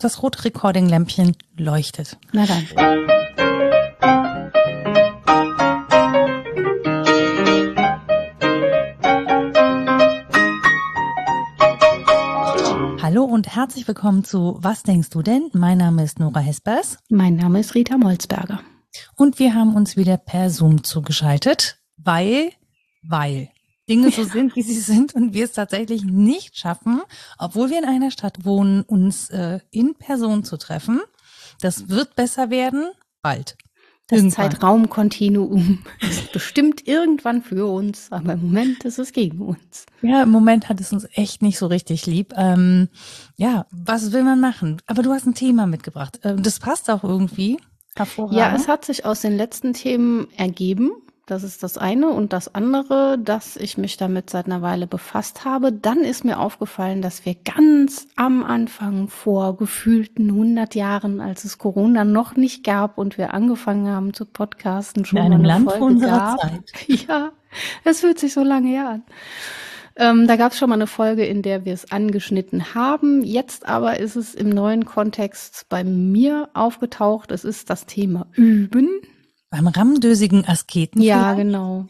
Das rote Recording-Lämpchen leuchtet. Na dann. Hallo und herzlich willkommen zu Was denkst du denn? Mein Name ist Nora Hespers. Mein Name ist Rita Molzberger. Und wir haben uns wieder per Zoom zugeschaltet, weil Dinge so sind, wie sie sind und wir es tatsächlich nicht schaffen, obwohl wir in einer Stadt wohnen, uns in Person zu treffen. Das wird besser werden, bald. Das Zeitraumkontinuum ist bestimmt irgendwann für uns, aber im Moment ist es gegen uns. Ja, im Moment hat es uns echt nicht so richtig lieb. Was will man machen? Aber du hast ein Thema mitgebracht. Das passt auch irgendwie hervorragend. Ja, es hat sich aus den letzten Themen ergeben. Das ist das eine. Und das andere, dass ich mich damit seit einer Weile befasst habe. Dann ist mir aufgefallen, dass wir ganz am Anfang vor gefühlten 100 Jahren, als es Corona noch nicht gab und wir angefangen haben zu podcasten, schon in einem Land von unserer Zeit. Ja, es fühlt sich so lange her an. Da gab es schon mal eine Folge, in der wir es angeschnitten haben. Jetzt aber ist es im neuen Kontext bei mir aufgetaucht. Es ist das Thema Üben. Beim ramdösigen Asketen? Ja, genau.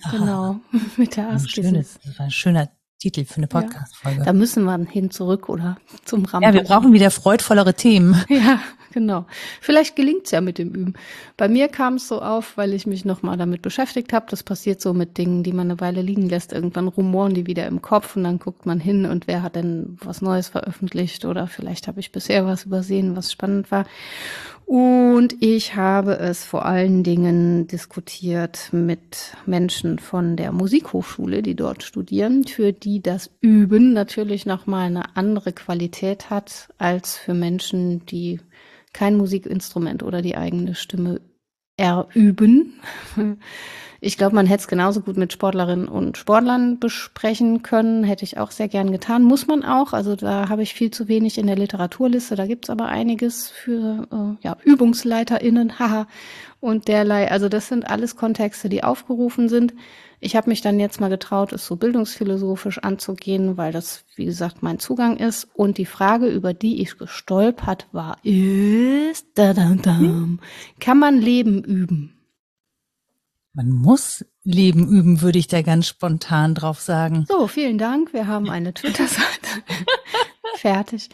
Mit der Askesis. Das war ein schöner Titel für eine Podcast-Folge. Ja, da müssen wir hin zurück, oder? Zum Ramdösigen. Ja, wir brauchen wieder freudvollere Themen. Ja, genau. Vielleicht gelingt's ja mit dem Üben. Bei mir kam es so auf, weil ich mich nochmal damit beschäftigt habe. Das passiert so mit Dingen, die man eine Weile liegen lässt. Irgendwann rumoren die wieder im Kopf und dann guckt man hin und wer hat denn was Neues veröffentlicht oder vielleicht habe ich bisher was übersehen, was spannend war. Und ich habe es vor allen Dingen diskutiert mit Menschen von der Musikhochschule, die dort studieren, für die das Üben natürlich nochmal eine andere Qualität hat als für Menschen, die kein Musikinstrument oder die eigene Stimme erüben. Ich glaube, man hätte es genauso gut mit Sportlerinnen und Sportlern besprechen können. Hätte ich auch sehr gern getan. Muss man auch. Also da habe ich viel zu wenig in der Literaturliste. Da gibt's aber einiges für ÜbungsleiterInnen. Haha. Und derlei. Also das sind alles Kontexte, die aufgerufen sind. Ich habe mich dann jetzt mal getraut, es so bildungsphilosophisch anzugehen, weil das, wie gesagt, mein Zugang ist. Und die Frage, über die ich gestolpert war, ist, kann man Leben üben? Man muss Leben üben, würde ich da ganz spontan drauf sagen. So, vielen Dank. Wir haben eine Twitter-Seite. Fertig.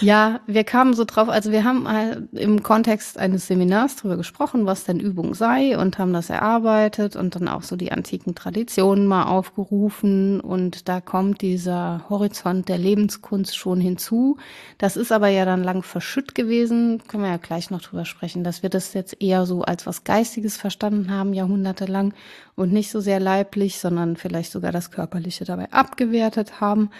Ja, wir kamen so drauf, also wir haben im Kontext eines Seminars darüber gesprochen, was denn Übung sei und haben das erarbeitet und dann auch so die antiken Traditionen mal aufgerufen und da kommt dieser Horizont der Lebenskunst schon hinzu. Das ist aber ja dann lang verschütt gewesen, können wir ja gleich noch drüber sprechen, dass wir das jetzt eher so als was Geistiges verstanden haben, jahrhundertelang und nicht so sehr leiblich, sondern vielleicht sogar das Körperliche dabei abgewertet haben.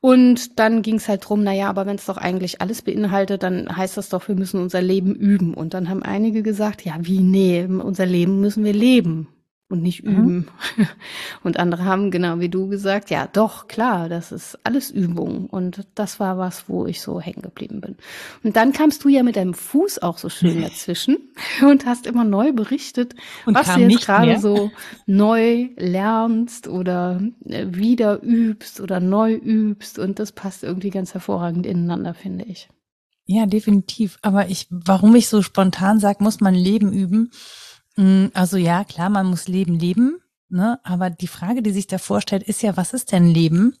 Und dann ging es halt drum, naja, aber wenn es doch eigentlich alles beinhaltet, dann heißt das doch, wir müssen unser Leben üben. Und dann haben einige gesagt, ja, wie, nee, unser Leben müssen wir leben und nicht üben. Mhm. Und andere haben, genau wie du, gesagt, ja, doch, klar, das ist alles Übung. Und das war was, wo ich so hängen geblieben bin. Und dann kamst du ja mit deinem Fuß auch so schön dazwischen und hast immer neu berichtet, und was du jetzt gerade so neu lernst oder wieder übst oder neu übst. Und das passt irgendwie ganz hervorragend ineinander, finde ich. Ja, definitiv. Aber warum ich so spontan sage, muss man Leben üben? Also ja, klar, man muss leben, ne? Aber die Frage, die sich da vorstellt, ist ja, was ist denn Leben?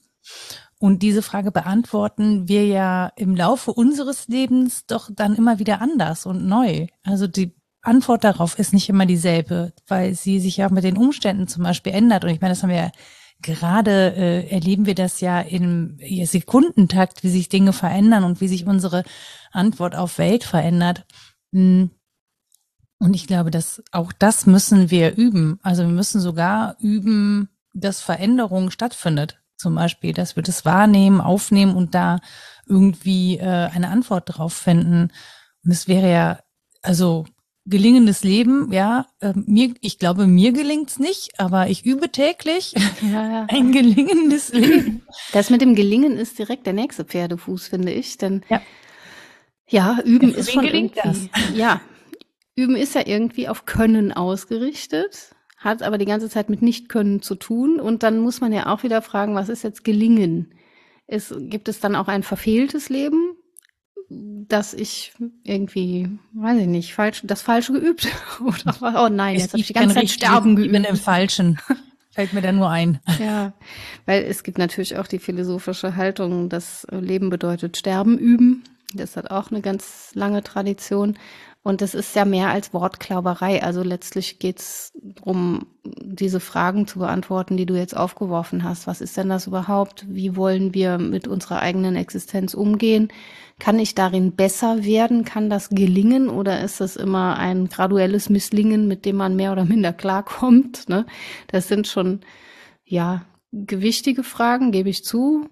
Und diese Frage beantworten wir ja im Laufe unseres Lebens doch dann immer wieder anders und neu. Also die Antwort darauf ist nicht immer dieselbe, weil sie sich ja mit den Umständen zum Beispiel ändert. Und ich meine, das haben wir ja gerade, erleben wir das ja im Sekundentakt, wie sich Dinge verändern und wie sich unsere Antwort auf Welt verändert. Und ich glaube, dass auch das müssen wir üben. Also wir müssen sogar üben, dass Veränderung stattfindet. Zum Beispiel, dass wir das wahrnehmen, aufnehmen und da irgendwie eine Antwort drauf finden. Und es wäre ja, also gelingendes Leben, ja, ich glaube, mir gelingt's nicht, aber ich übe täglich ein gelingendes Leben. Das mit dem Gelingen ist direkt der nächste Pferdefuß, finde ich. Denn üben ist schon irgendwie. Das? Ja. Üben ist ja irgendwie auf Können ausgerichtet, hat aber die ganze Zeit mit Nicht-Können zu tun. Und dann muss man ja auch wieder fragen, was ist jetzt Gelingen? Gibt es dann auch ein verfehltes Leben? dass ich irgendwie, weiß ich nicht, das Falsche geübt. Oder, oh nein, jetzt habe ich die ganze Zeit Sterben geübt. Ich bin im Falschen. Fällt mir dann nur ein. Ja, weil es gibt natürlich auch die philosophische Haltung, dass Leben bedeutet Sterben üben. Das hat auch eine ganz lange Tradition. Und das ist ja mehr als Wortklauberei. Also letztlich geht's darum, diese Fragen zu beantworten, die du jetzt aufgeworfen hast. Was ist denn das überhaupt? Wie wollen wir mit unserer eigenen Existenz umgehen? Kann ich darin besser werden? Kann das gelingen? Oder ist das immer ein graduelles Misslingen, mit dem man mehr oder minder klarkommt? Ne? Das sind schon, ja, gewichtige Fragen, gebe ich zu.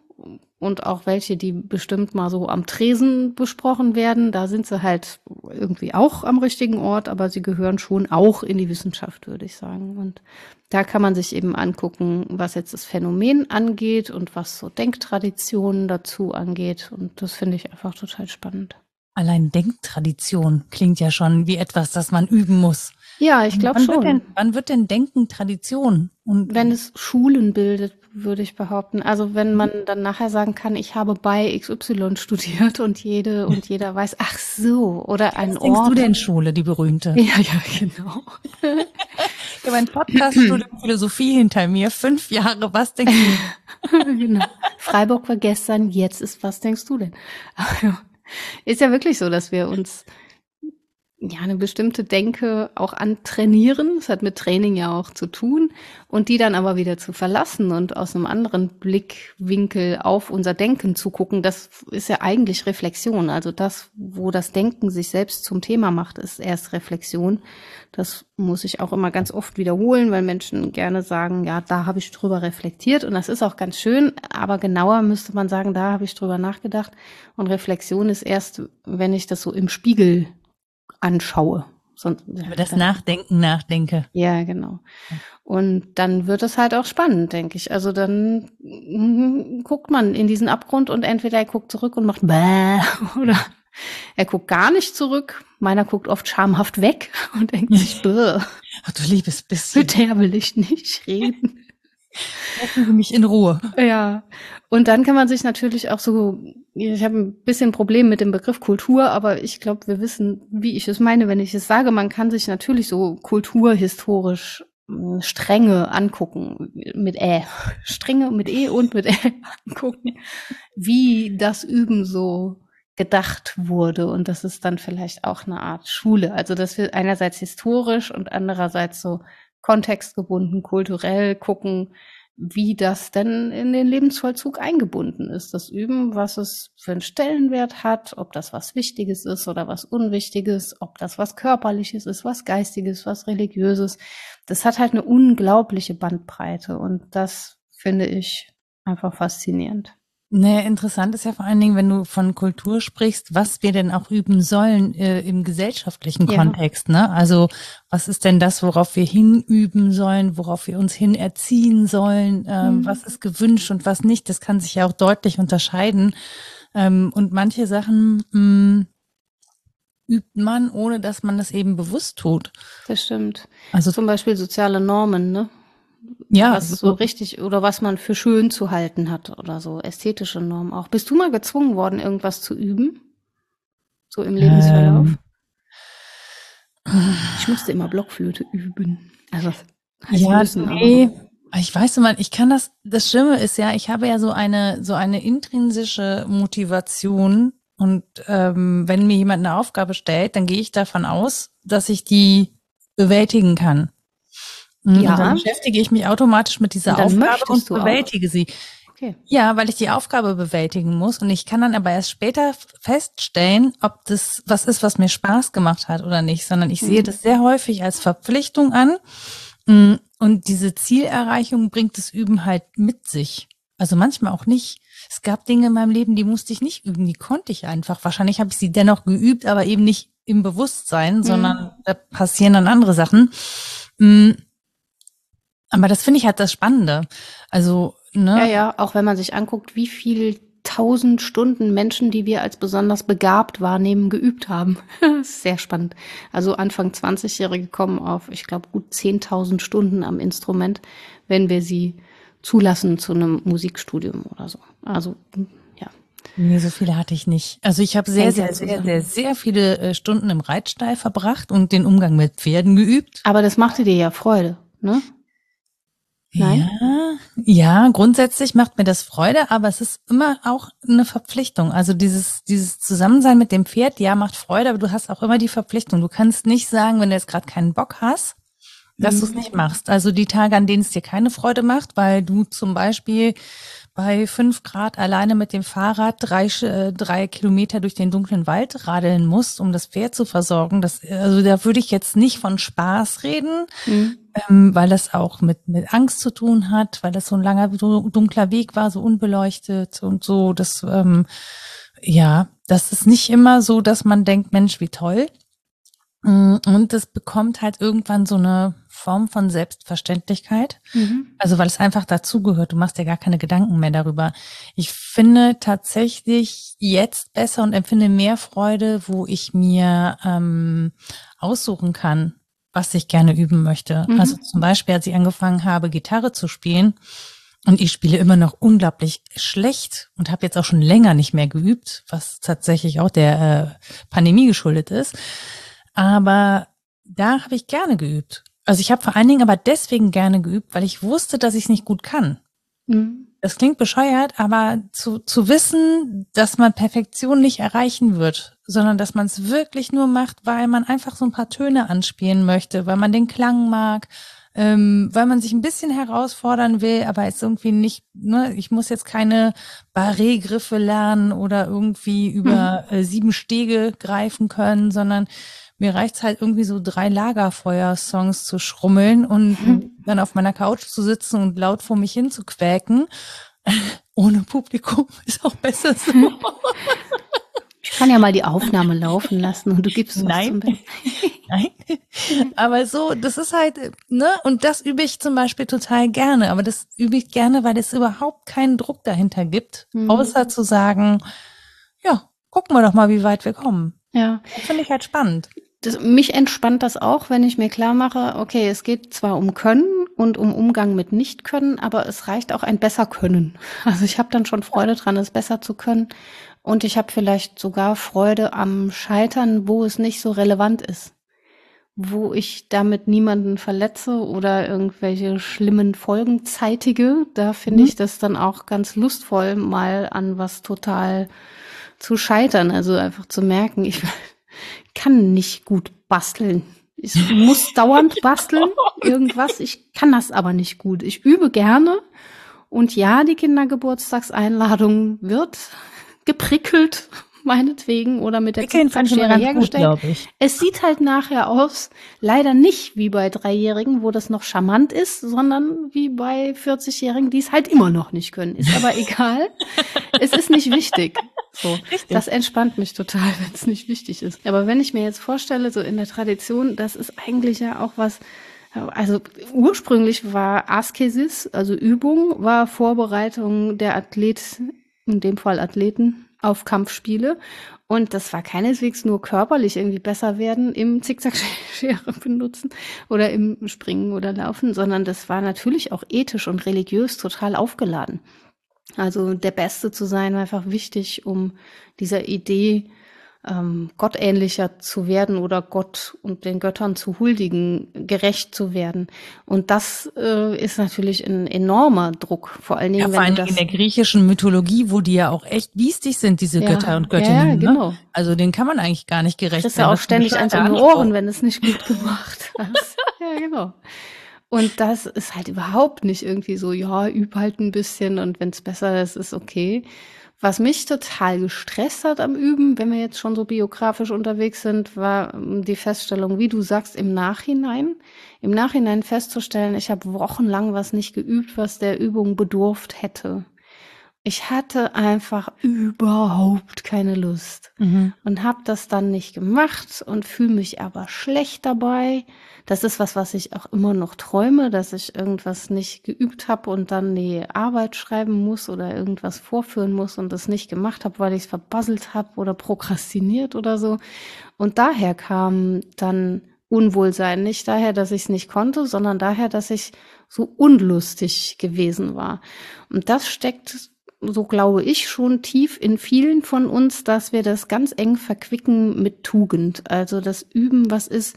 Und auch welche, die bestimmt mal so am Tresen besprochen werden. Da sind sie halt irgendwie auch am richtigen Ort, aber sie gehören schon auch in die Wissenschaft, würde ich sagen. Und da kann man sich eben angucken, was jetzt das Phänomen angeht und was so Denktraditionen dazu angeht. Und das finde ich einfach total spannend. Allein Denktradition klingt ja schon wie etwas, das man üben muss. Ja, ich glaube schon. Wann wird denn Denken Tradition? Und wenn es Schulen bildet, würde ich behaupten. Also wenn man dann nachher sagen kann, ich habe bei XY studiert und jeder weiß, ach so, oder ein Ort. Was denkst du denn Schule, die berühmte? Ja, genau. Ich habe einen Podcast-Studium Philosophie hinter mir, 5 Jahre, was denkst du? Genau. Freiburg war gestern, jetzt ist was denkst du denn? Ist ja wirklich so, dass wir uns ja eine bestimmte Denke auch antrainieren. Das hat mit Training ja auch zu tun. Und die dann aber wieder zu verlassen und aus einem anderen Blickwinkel auf unser Denken zu gucken, das ist ja eigentlich Reflexion. Also das, wo das Denken sich selbst zum Thema macht, ist erst Reflexion. Das muss ich auch immer ganz oft wiederholen, weil Menschen gerne sagen, ja, da habe ich drüber reflektiert. Und das ist auch ganz schön, aber genauer müsste man sagen, da habe ich drüber nachgedacht. Und Reflexion ist erst, wenn ich das so im Spiegel anschaue. Sonst, ja, über das Nachdenken nachdenke. Ja, genau. Und dann wird es halt auch spannend, denke ich. Also dann guckt man in diesen Abgrund und entweder er guckt zurück und macht bäh oder er guckt gar nicht zurück. Meiner guckt oft schamhaft weg und denkt sich bäh. Ach du liebes bisschen. Mit der will ich nicht reden. Lassen Sie mich in Ruhe. Ja, und dann kann man sich natürlich auch so, ich habe ein bisschen Problem mit dem Begriff Kultur, aber ich glaube, wir wissen, wie ich es meine, wenn ich es sage. Man kann sich natürlich so kulturhistorisch Stränge angucken, mit Ä. Stränge mit E und mit Ä angucken, wie das Üben so gedacht wurde. Und das ist dann vielleicht auch eine Art Schule. Also, dass wir einerseits historisch und andererseits so kontextgebunden, kulturell gucken, wie das denn in den Lebensvollzug eingebunden ist, das Üben, was es für einen Stellenwert hat, ob das was Wichtiges ist oder was Unwichtiges, ob das was Körperliches ist, was Geistiges, was Religiöses. Das hat halt eine unglaubliche Bandbreite und das finde ich einfach faszinierend. Naja, interessant ist ja vor allen Dingen, wenn du von Kultur sprichst, was wir denn auch üben sollen im gesellschaftlichen Kontext, ne? Also was ist denn das, worauf wir hinüben sollen, worauf wir uns hin erziehen sollen, was ist gewünscht und was nicht, das kann sich ja auch deutlich unterscheiden. Und manche Sachen übt man, ohne dass man das eben bewusst tut. Das stimmt. Also zum Beispiel soziale Normen, ne? Ja, was so richtig oder was man für schön zu halten hat oder so, ästhetische Normen auch. Bist du mal gezwungen worden, irgendwas zu üben? So im Lebensverlauf? Ich musste immer Blockflöte üben. Also, ich weiß immer, ich kann das Schlimme ist ja, ich habe ja so eine intrinsische Motivation und wenn mir jemand eine Aufgabe stellt, dann gehe ich davon aus, dass ich die bewältigen kann. Ja. Und dann beschäftige ich mich automatisch mit dieser Aufgabe und bewältige sie. Okay. Ja, weil ich die Aufgabe bewältigen muss und ich kann dann aber erst später feststellen, ob das was ist, was mir Spaß gemacht hat oder nicht, sondern ich sehe das sehr häufig als Verpflichtung an und diese Zielerreichung bringt das Üben halt mit sich. Also manchmal auch nicht. Es gab Dinge in meinem Leben, die musste ich nicht üben, die konnte ich einfach. Wahrscheinlich habe ich sie dennoch geübt, aber eben nicht im Bewusstsein, sondern da passieren dann andere Sachen. Aber das finde ich halt das Spannende. Also, ne? Ja, auch wenn man sich anguckt, wie viel 1000 Stunden Menschen, die wir als besonders begabt wahrnehmen, geübt haben. Sehr spannend. Also Anfang 20-Jährige kommen auf, ich glaube, gut 10.000 Stunden am Instrument, wenn wir sie zulassen zu einem Musikstudium oder so. Also, ja, Nee, so viele hatte ich nicht. Also ich habe sehr viele Stunden im Reitstall verbracht und den Umgang mit Pferden geübt. Aber das machte dir ja Freude, ne? Nein? Ja, grundsätzlich macht mir das Freude, aber es ist immer auch eine Verpflichtung. Also dieses Zusammensein mit dem Pferd, ja, macht Freude, aber du hast auch immer die Verpflichtung. Du kannst nicht sagen, wenn du jetzt gerade keinen Bock hast, dass du es nicht machst. Also die Tage, an denen es dir keine Freude macht, weil du zum Beispiel bei 5 Grad alleine mit dem Fahrrad 3 Kilometer durch den dunklen Wald radeln musst, um das Pferd zu versorgen. Also da würde ich jetzt nicht von Spaß reden, weil das auch mit Angst zu tun hat, weil das so ein langer, dunkler Weg war, so unbeleuchtet und so. Das, das ist nicht immer so, dass man denkt, Mensch, wie toll. Und das bekommt halt irgendwann so eine Form von Selbstverständlichkeit. Also weil es einfach dazugehört. Du machst dir gar keine Gedanken mehr darüber. Ich finde tatsächlich jetzt besser und empfinde mehr Freude, wo ich mir aussuchen kann, was ich gerne üben möchte. Also zum Beispiel, als ich angefangen habe, Gitarre zu spielen, und ich spiele immer noch unglaublich schlecht und habe jetzt auch schon länger nicht mehr geübt, was tatsächlich auch der Pandemie geschuldet ist. Aber da habe ich gerne geübt. Also ich habe vor allen Dingen aber deswegen gerne geübt, weil ich wusste, dass ich es nicht gut kann. Das klingt bescheuert, aber zu wissen, dass man Perfektion nicht erreichen wird, sondern dass man es wirklich nur macht, weil man einfach so ein paar Töne anspielen möchte, weil man den Klang mag, weil man sich ein bisschen herausfordern will, aber jetzt irgendwie nicht, ne, ich muss jetzt keine Barré-Griffe lernen oder irgendwie über 7 Stege greifen können, sondern mir reicht's halt irgendwie so 3 Lagerfeuer-Songs zu schrummeln und dann auf meiner Couch zu sitzen und laut vor mich hin zu quäken. Ohne Publikum ist auch besser so. Ich kann ja mal die Aufnahme laufen lassen und du gibst was. Nein. Aber so, das ist halt, ne, und das übe ich zum Beispiel total gerne. Aber das übe ich gerne, weil es überhaupt keinen Druck dahinter gibt, außer zu sagen, ja, gucken wir doch mal, wie weit wir kommen. Ja. Das finde ich halt spannend. Mich entspannt das auch, wenn ich mir klar mache, okay, es geht zwar um Können und um Umgang mit Nicht-Können, aber es reicht auch ein Besser-Können. Also ich habe dann schon Freude dran, es besser zu können. Und ich habe vielleicht sogar Freude am Scheitern, wo es nicht so relevant ist. Wo ich damit niemanden verletze oder irgendwelche schlimmen Folgen zeitige. Da finde ich das dann auch ganz lustvoll, mal an was total zu scheitern. Also einfach zu merken, ich kann nicht gut basteln. Ich muss dauernd basteln, irgendwas. Ich kann das aber nicht gut. Ich übe gerne. Und ja, die Kindergeburtstagseinladung wird geprickelt, meinetwegen, oder mit der Zipfenschere hergestellt. Es sieht halt nachher aus, leider nicht wie bei 3-Jährigen, wo das noch charmant ist, sondern wie bei 40-Jährigen, die es halt immer noch nicht können. Ist aber egal. Es ist nicht wichtig. So. Das entspannt mich total, wenn es nicht wichtig ist. Aber wenn ich mir jetzt vorstelle, so in der Tradition, das ist eigentlich ja auch was. Also ursprünglich war Askesis, also Übung, war Vorbereitung der Athleten auf Kampfspiele. Und das war keineswegs nur körperlich irgendwie besser werden, im Zickzackschere benutzen oder im Springen oder Laufen, sondern das war natürlich auch ethisch und religiös total aufgeladen. Also der Beste zu sein war einfach wichtig, um dieser Idee gottähnlicher zu werden oder Gott und den Göttern zu huldigen, gerecht zu werden. Und das ist natürlich ein enormer Druck, vor allen Dingen, ja, vor allem in der griechischen Mythologie, wo die ja auch echt biestig sind, diese Götter und Göttinnen. Ja, genau. Ne? Also den kann man eigentlich gar nicht gerecht werden. Das ist ja auch ständig eins in den Ohren, wenn es nicht gut gemacht hast. Ja, genau. Und das ist halt überhaupt nicht irgendwie so, ja, üb halt ein bisschen und wenn es besser ist, ist okay. Was mich total gestresst hat am Üben, wenn wir jetzt schon so biografisch unterwegs sind, war die Feststellung, wie du sagst, im Nachhinein festzustellen, ich habe wochenlang was nicht geübt, was der Übung bedurft hätte. Ich hatte einfach überhaupt keine Lust und habe das dann nicht gemacht und fühle mich aber schlecht dabei. Das ist was ich auch immer noch träume, dass ich irgendwas nicht geübt habe und dann die Arbeit schreiben muss oder irgendwas vorführen muss und das nicht gemacht habe, weil ich es verbasselt habe oder prokrastiniert oder so. Und daher kam dann Unwohlsein, nicht daher, dass ich es nicht konnte, sondern daher, dass ich so unlustig gewesen war. Und das steckt so glaube ich, schon tief in vielen von uns, dass wir das ganz eng verquicken mit Tugend. Also das Üben, was ist,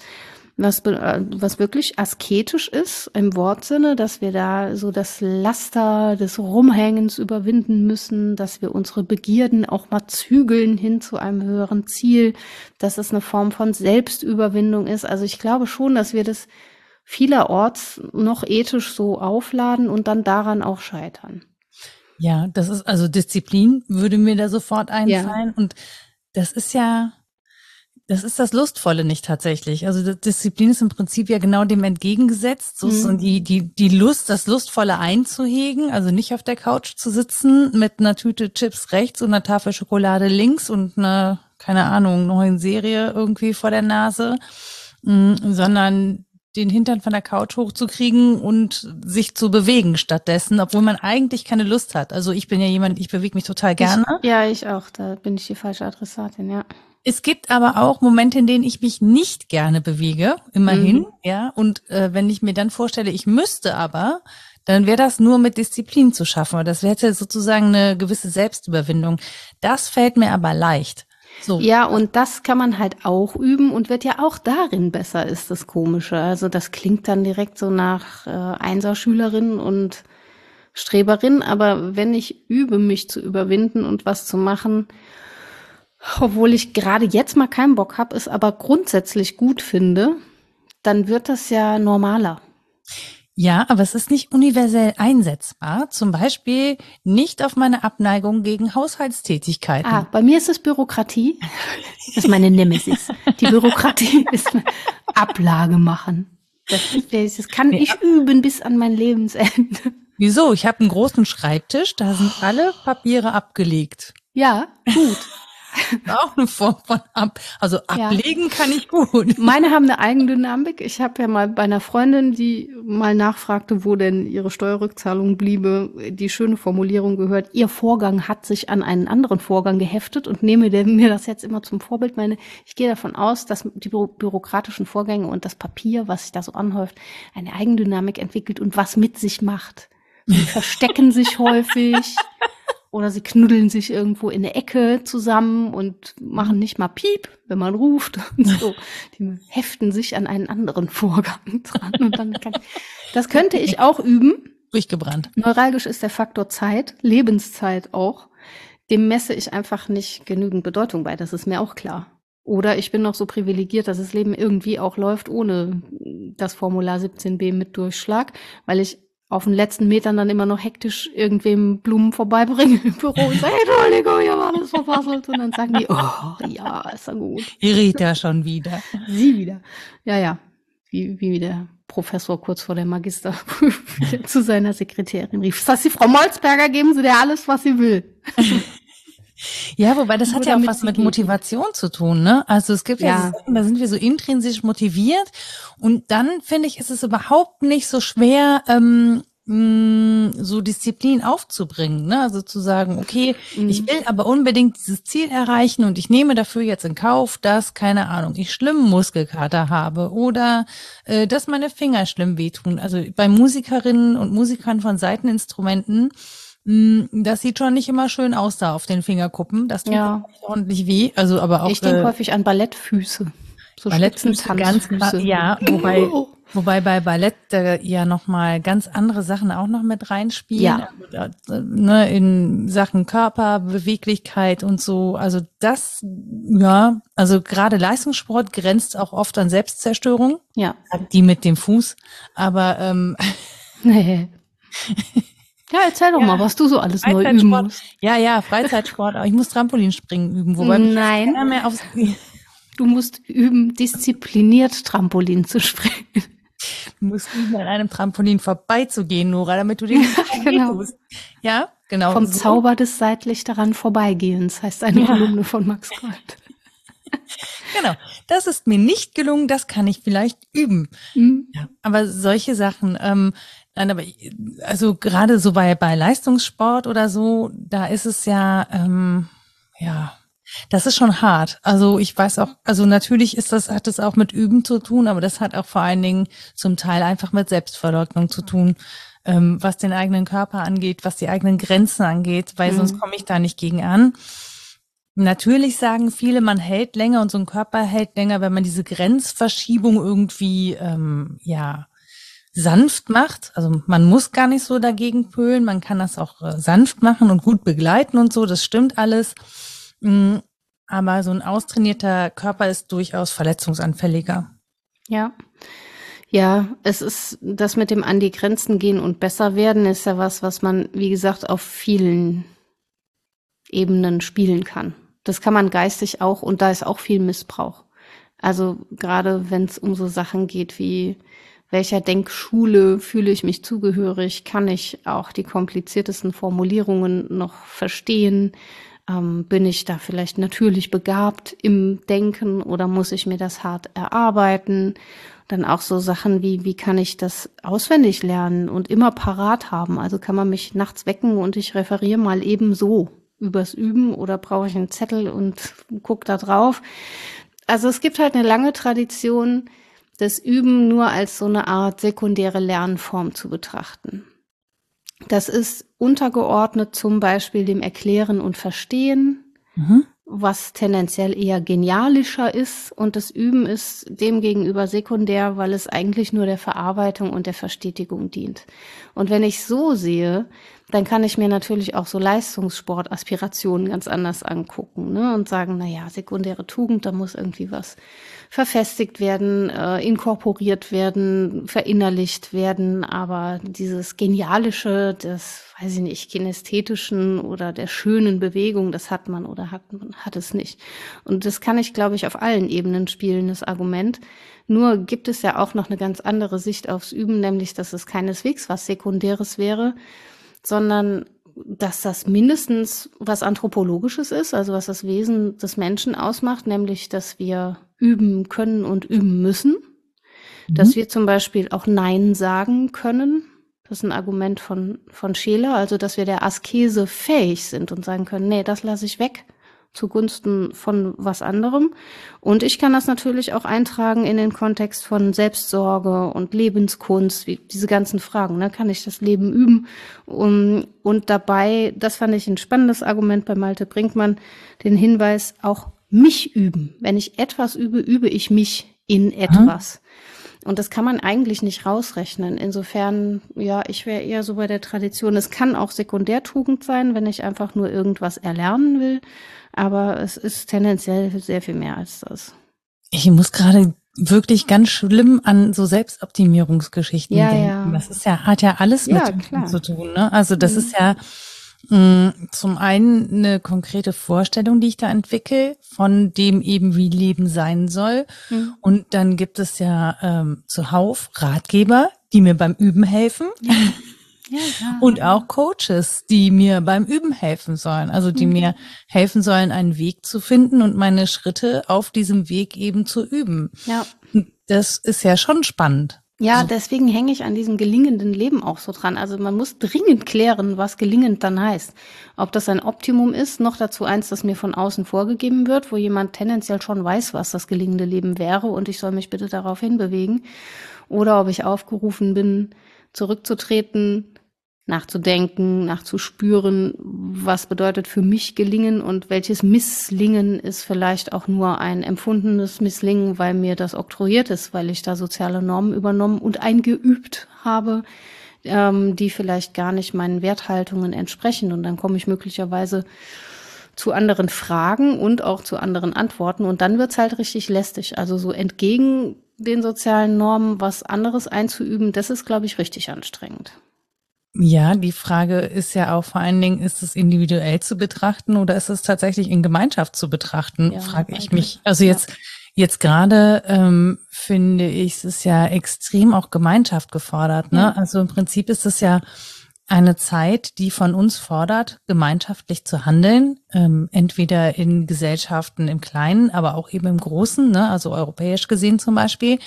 was wirklich asketisch ist im Wortsinne, dass wir da so das Laster des Rumhängens überwinden müssen, dass wir unsere Begierden auch mal zügeln hin zu einem höheren Ziel, dass es eine Form von Selbstüberwindung ist. Also ich glaube schon, dass wir das vielerorts noch ethisch so aufladen und dann daran auch scheitern. Ja, das ist, also Disziplin würde mir da sofort einfallen. Ja. Und das ist ja, das ist das Lustvolle nicht tatsächlich. Also Disziplin ist im Prinzip ja genau dem entgegengesetzt, so die Lust, das Lustvolle einzuhegen, also nicht auf der Couch zu sitzen mit einer Tüte Chips rechts und einer Tafel Schokolade links und einer, keine Ahnung, neuen Serie irgendwie vor der Nase, sondern den Hintern von der Couch hochzukriegen und sich zu bewegen stattdessen, obwohl man eigentlich keine Lust hat. Also ich bin ja jemand, ich bewege mich total gerne. Ich auch, da bin ich die falsche Adressatin, ja. Es gibt aber auch Momente, in denen ich mich nicht gerne bewege, immerhin, ja. Und wenn ich mir dann vorstelle, ich müsste aber, dann wäre das nur mit Disziplin zu schaffen. Das wäre jetzt sozusagen eine gewisse Selbstüberwindung. Das fällt mir aber leicht. So. Ja, und das kann man halt auch üben und wird ja auch darin besser, ist das Komische. Also das klingt dann direkt so nach Einserschülerin und Streberin, aber wenn ich übe, mich zu überwinden und was zu machen, obwohl ich gerade jetzt mal keinen Bock habe, es aber grundsätzlich gut finde, dann wird das ja normaler. Ja, aber es ist nicht universell einsetzbar. Zum Beispiel nicht auf meine Abneigung gegen Haushaltstätigkeiten. Ah, bei mir ist es Bürokratie. Das ist meine Nemesis. Die Bürokratie ist Ablage machen. Das kann ich üben bis an mein Lebensende. Wieso? Ich habe einen großen Schreibtisch, da sind alle Papiere abgelegt. Ja, gut. Auch eine Form von ablegen kann ich gut. Meine haben eine Eigendynamik. Ich habe ja mal bei einer Freundin, die mal nachfragte, wo denn ihre Steuerrückzahlung bliebe, die schöne Formulierung gehört, ihr Vorgang hat sich an einen anderen Vorgang geheftet, und nehme mir das jetzt immer zum Vorbild. Ich gehe davon aus, dass die bürokratischen Vorgänge und das Papier, was sich da so anhäuft, eine Eigendynamik entwickelt und was mit sich macht. Sie verstecken sich häufig. Oder sie knuddeln sich irgendwo in der Ecke zusammen und machen nicht mal Piep, wenn man ruft und so. Die heften sich an einen anderen Vorgang dran. Und dann das könnte ich auch üben. Durchgebrannt. Neuralgisch ist der Faktor Zeit, Lebenszeit auch. Dem messe ich einfach nicht genügend Bedeutung bei, das ist mir auch klar. Oder ich bin noch so privilegiert, dass das Leben irgendwie auch läuft ohne das Formular 17b mit Durchschlag, weil ich auf den letzten Metern dann immer noch hektisch irgendwem Blumen vorbeibringen im Büro und sagen, Entschuldigung, hier war alles verfasselt. Und dann sagen die, oh ja, ist ja gut. Rita schon wieder. Sie wieder. Ja, wie der Professor kurz vor der Magisterprüfung zu seiner Sekretärin rief. Das heißt, die Frau Molzberger, geben Sie der alles, was sie will. Ja, wobei das hat ja auch was mit Motivation zu tun, ne? Also es gibt ja Sachen, da sind wir so intrinsisch motiviert, und dann finde ich, ist es überhaupt nicht so schwer, so Disziplin aufzubringen, ne? Also zu sagen, okay, ich will aber unbedingt dieses Ziel erreichen und ich nehme dafür jetzt in Kauf, dass, keine Ahnung, ich schlimmen Muskelkater habe oder dass meine Finger schlimm wehtun. Also bei Musikerinnen und Musikern von Saiteninstrumenten, das sieht schon nicht immer schön aus da auf den Fingerkuppen. Das tut ordentlich weh. Also aber auch. Ich denke häufig an Ballettfüße. So Ballettfüße, ganz Füße. Ja, wobei bei Ballett ja nochmal ganz andere Sachen auch noch mit reinspielen. Ja. Ne, in Sachen Körper, Beweglichkeit und so. Also das, ja, also gerade Leistungssport grenzt auch oft an Selbstzerstörung. Ja. Die mit dem Fuß. Aber nee. Ja, erzähl doch mal, was du so alles neu üben musst. Ja, Freizeitsport. Ich muss Trampolinspringen üben, wobei nein, keiner mehr aufs... Du musst üben, diszipliniert Trampolin zu springen. Du musst üben, an einem Trampolin vorbeizugehen, Nora, damit du den tust. Ja, genau. Vom so. Zauber des seitlich daran vorbeigehens, heißt eine Kolumne von Max Gold. Genau, das ist mir nicht gelungen, das kann ich vielleicht üben. Ja, aber solche Sachen... Nein, aber also gerade so bei Leistungssport oder so, da ist es ja, das ist schon hart. Also ich weiß auch, also natürlich hat es auch mit Üben zu tun, aber das hat auch vor allen Dingen zum Teil einfach mit Selbstverleugnung zu tun. was den eigenen Körper angeht, was die eigenen Grenzen angeht, weil sonst komme ich da nicht gegen an. Natürlich sagen viele, man hält länger und so ein Körper hält länger, wenn man diese Grenzverschiebung irgendwie sanft macht. Also man muss gar nicht so dagegen pölen, man kann das auch sanft machen und gut begleiten und so, das stimmt alles. Aber so ein austrainierter Körper ist durchaus verletzungsanfälliger. Ja. Ja, es ist das mit dem an die Grenzen gehen und besser werden, ist ja was, was man, wie gesagt, auf vielen Ebenen spielen kann. Das kann man geistig auch, und da ist auch viel Missbrauch. Also gerade wenn es um so Sachen geht wie, welcher Denkschule fühle ich mich zugehörig, kann ich auch die kompliziertesten Formulierungen noch verstehen, bin ich da vielleicht natürlich begabt im Denken oder muss ich mir das hart erarbeiten? Dann auch so Sachen wie, wie kann ich das auswendig lernen und immer parat haben? Also kann man mich nachts wecken und ich referiere mal eben so übers Üben, oder brauche ich einen Zettel und gucke da drauf? Also es gibt halt eine lange Tradition, das Üben nur als so eine Art sekundäre Lernform zu betrachten. Das ist untergeordnet zum Beispiel dem Erklären und Verstehen, was tendenziell eher genialischer ist, und das Üben ist demgegenüber sekundär, weil es eigentlich nur der Verarbeitung und der Verstetigung dient. Und wenn ich so sehe, dann kann ich mir natürlich auch so Leistungssportaspirationen ganz anders angucken, ne? Und sagen, naja, sekundäre Tugend, da muss irgendwie was verfestigt werden, inkorporiert werden, verinnerlicht werden, aber dieses Genialische, das, weiß ich nicht, kinästhetischen oder der schönen Bewegung, das hat man oder hat es nicht. Und das kann ich, glaube ich, auf allen Ebenen spielen, das Argument. Nur gibt es ja auch noch eine ganz andere Sicht aufs Üben, nämlich, dass es keineswegs was Sekundäres wäre, sondern dass das mindestens was Anthropologisches ist, also was das Wesen des Menschen ausmacht, nämlich, dass wir üben können und üben müssen, dass wir zum Beispiel auch Nein sagen können. Das ist ein Argument von Scheler, also dass wir der Askese fähig sind und sagen können, nee, das lasse ich weg zugunsten von was anderem. Und ich kann das natürlich auch eintragen in den Kontext von Selbstsorge und Lebenskunst, wie diese ganzen Fragen, ne? Kann ich das Leben üben? Und dabei, das fand ich ein spannendes Argument bei Malte Brinkmann, den Hinweis, auch mich üben. Wenn ich etwas übe, übe ich mich in etwas. Und das kann man eigentlich nicht rausrechnen. Insofern, ja, ich wäre eher so bei der Tradition. Es kann auch Sekundärtugend sein, wenn ich einfach nur irgendwas erlernen will. Aber es ist tendenziell sehr viel mehr als das. Ich muss gerade wirklich ganz schlimm an so Selbstoptimierungsgeschichten denken. Das ist ja, hat ja alles mit klar zu tun, ne? Also das ist ja zum einen eine konkrete Vorstellung, die ich da entwickle, von dem eben, wie Leben sein soll. Und dann gibt es ja zuhauf Ratgeber, die mir beim Üben helfen. Und auch Coaches, die mir beim Üben helfen sollen. Also die mir helfen sollen, einen Weg zu finden und meine Schritte auf diesem Weg eben zu üben. Das ist ja schon spannend. Ja, deswegen hänge ich an diesem gelingenden Leben auch so dran. Also man muss dringend klären, was gelingend dann heißt. Ob das ein Optimum ist, noch dazu eins, das mir von außen vorgegeben wird, wo jemand tendenziell schon weiß, was das gelingende Leben wäre und ich soll mich bitte darauf hinbewegen. Oder ob ich aufgerufen bin, zurückzutreten, nachzudenken, nachzuspüren, was bedeutet für mich Gelingen und welches Misslingen ist vielleicht auch nur ein empfundenes Misslingen, weil mir das oktroyiert ist, weil ich da soziale Normen übernommen und eingeübt habe, die vielleicht gar nicht meinen Werthaltungen entsprechen. Und dann komme ich möglicherweise zu anderen Fragen und auch zu anderen Antworten. Und dann wird's halt richtig lästig. Also so entgegen den sozialen Normen was anderes einzuüben, das ist, glaube ich, richtig anstrengend. Ja, die Frage ist ja auch vor allen Dingen, ist es individuell zu betrachten oder ist es tatsächlich in Gemeinschaft zu betrachten, frage ich mich. Also jetzt gerade finde ich, es ist ja extrem auch Gemeinschaft gefordert, ne? Also im Prinzip ist es ja eine Zeit, die von uns fordert, gemeinschaftlich zu handeln, entweder in Gesellschaften im Kleinen, aber auch eben im Großen, ne? Also europäisch gesehen zum Beispiel.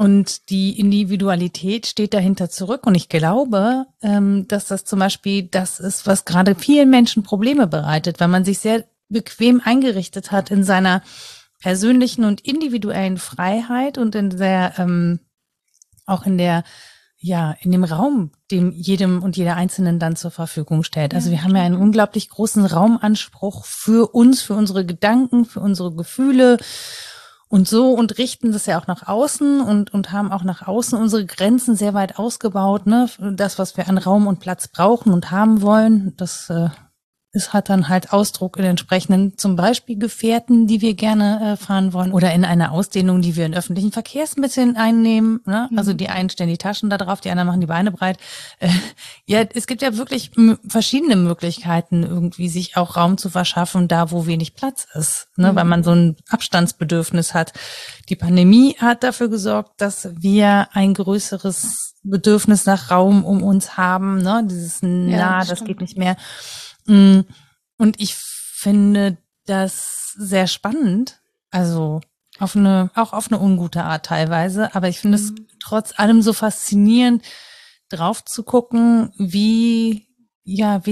Und die Individualität steht dahinter zurück. Und ich glaube, dass das zum Beispiel das ist, was gerade vielen Menschen Probleme bereitet, weil man sich sehr bequem eingerichtet hat in seiner persönlichen und individuellen Freiheit und in der, auch in der ja, in dem Raum, dem jedem und jeder Einzelnen dann zur Verfügung stellt. Also wir haben ja einen unglaublich großen Raumanspruch für uns, für unsere Gedanken, für unsere Gefühle und so, und richten das ja auch nach außen und haben auch nach außen unsere Grenzen sehr weit ausgebaut, ne? Das, was wir an Raum und Platz brauchen und haben wollen, das hat dann halt Ausdruck in entsprechenden, zum Beispiel Gefährten, die wir gerne fahren wollen, oder in einer Ausdehnung, die wir in öffentlichen Verkehrsmitteln einnehmen, ne? Also die einen stellen die Taschen da drauf, die anderen machen die Beine breit. Ja, es gibt ja wirklich verschiedene Möglichkeiten, irgendwie sich auch Raum zu verschaffen, da wo wenig Platz ist, ne? Weil man so ein Abstandsbedürfnis hat. Die Pandemie hat dafür gesorgt, dass wir ein größeres Bedürfnis nach Raum um uns haben, ne? Dieses nah, das geht nicht mehr. Und ich finde das sehr spannend, also auch auf eine ungute Art teilweise, aber ich finde es trotz allem so faszinierend, drauf zu gucken, wie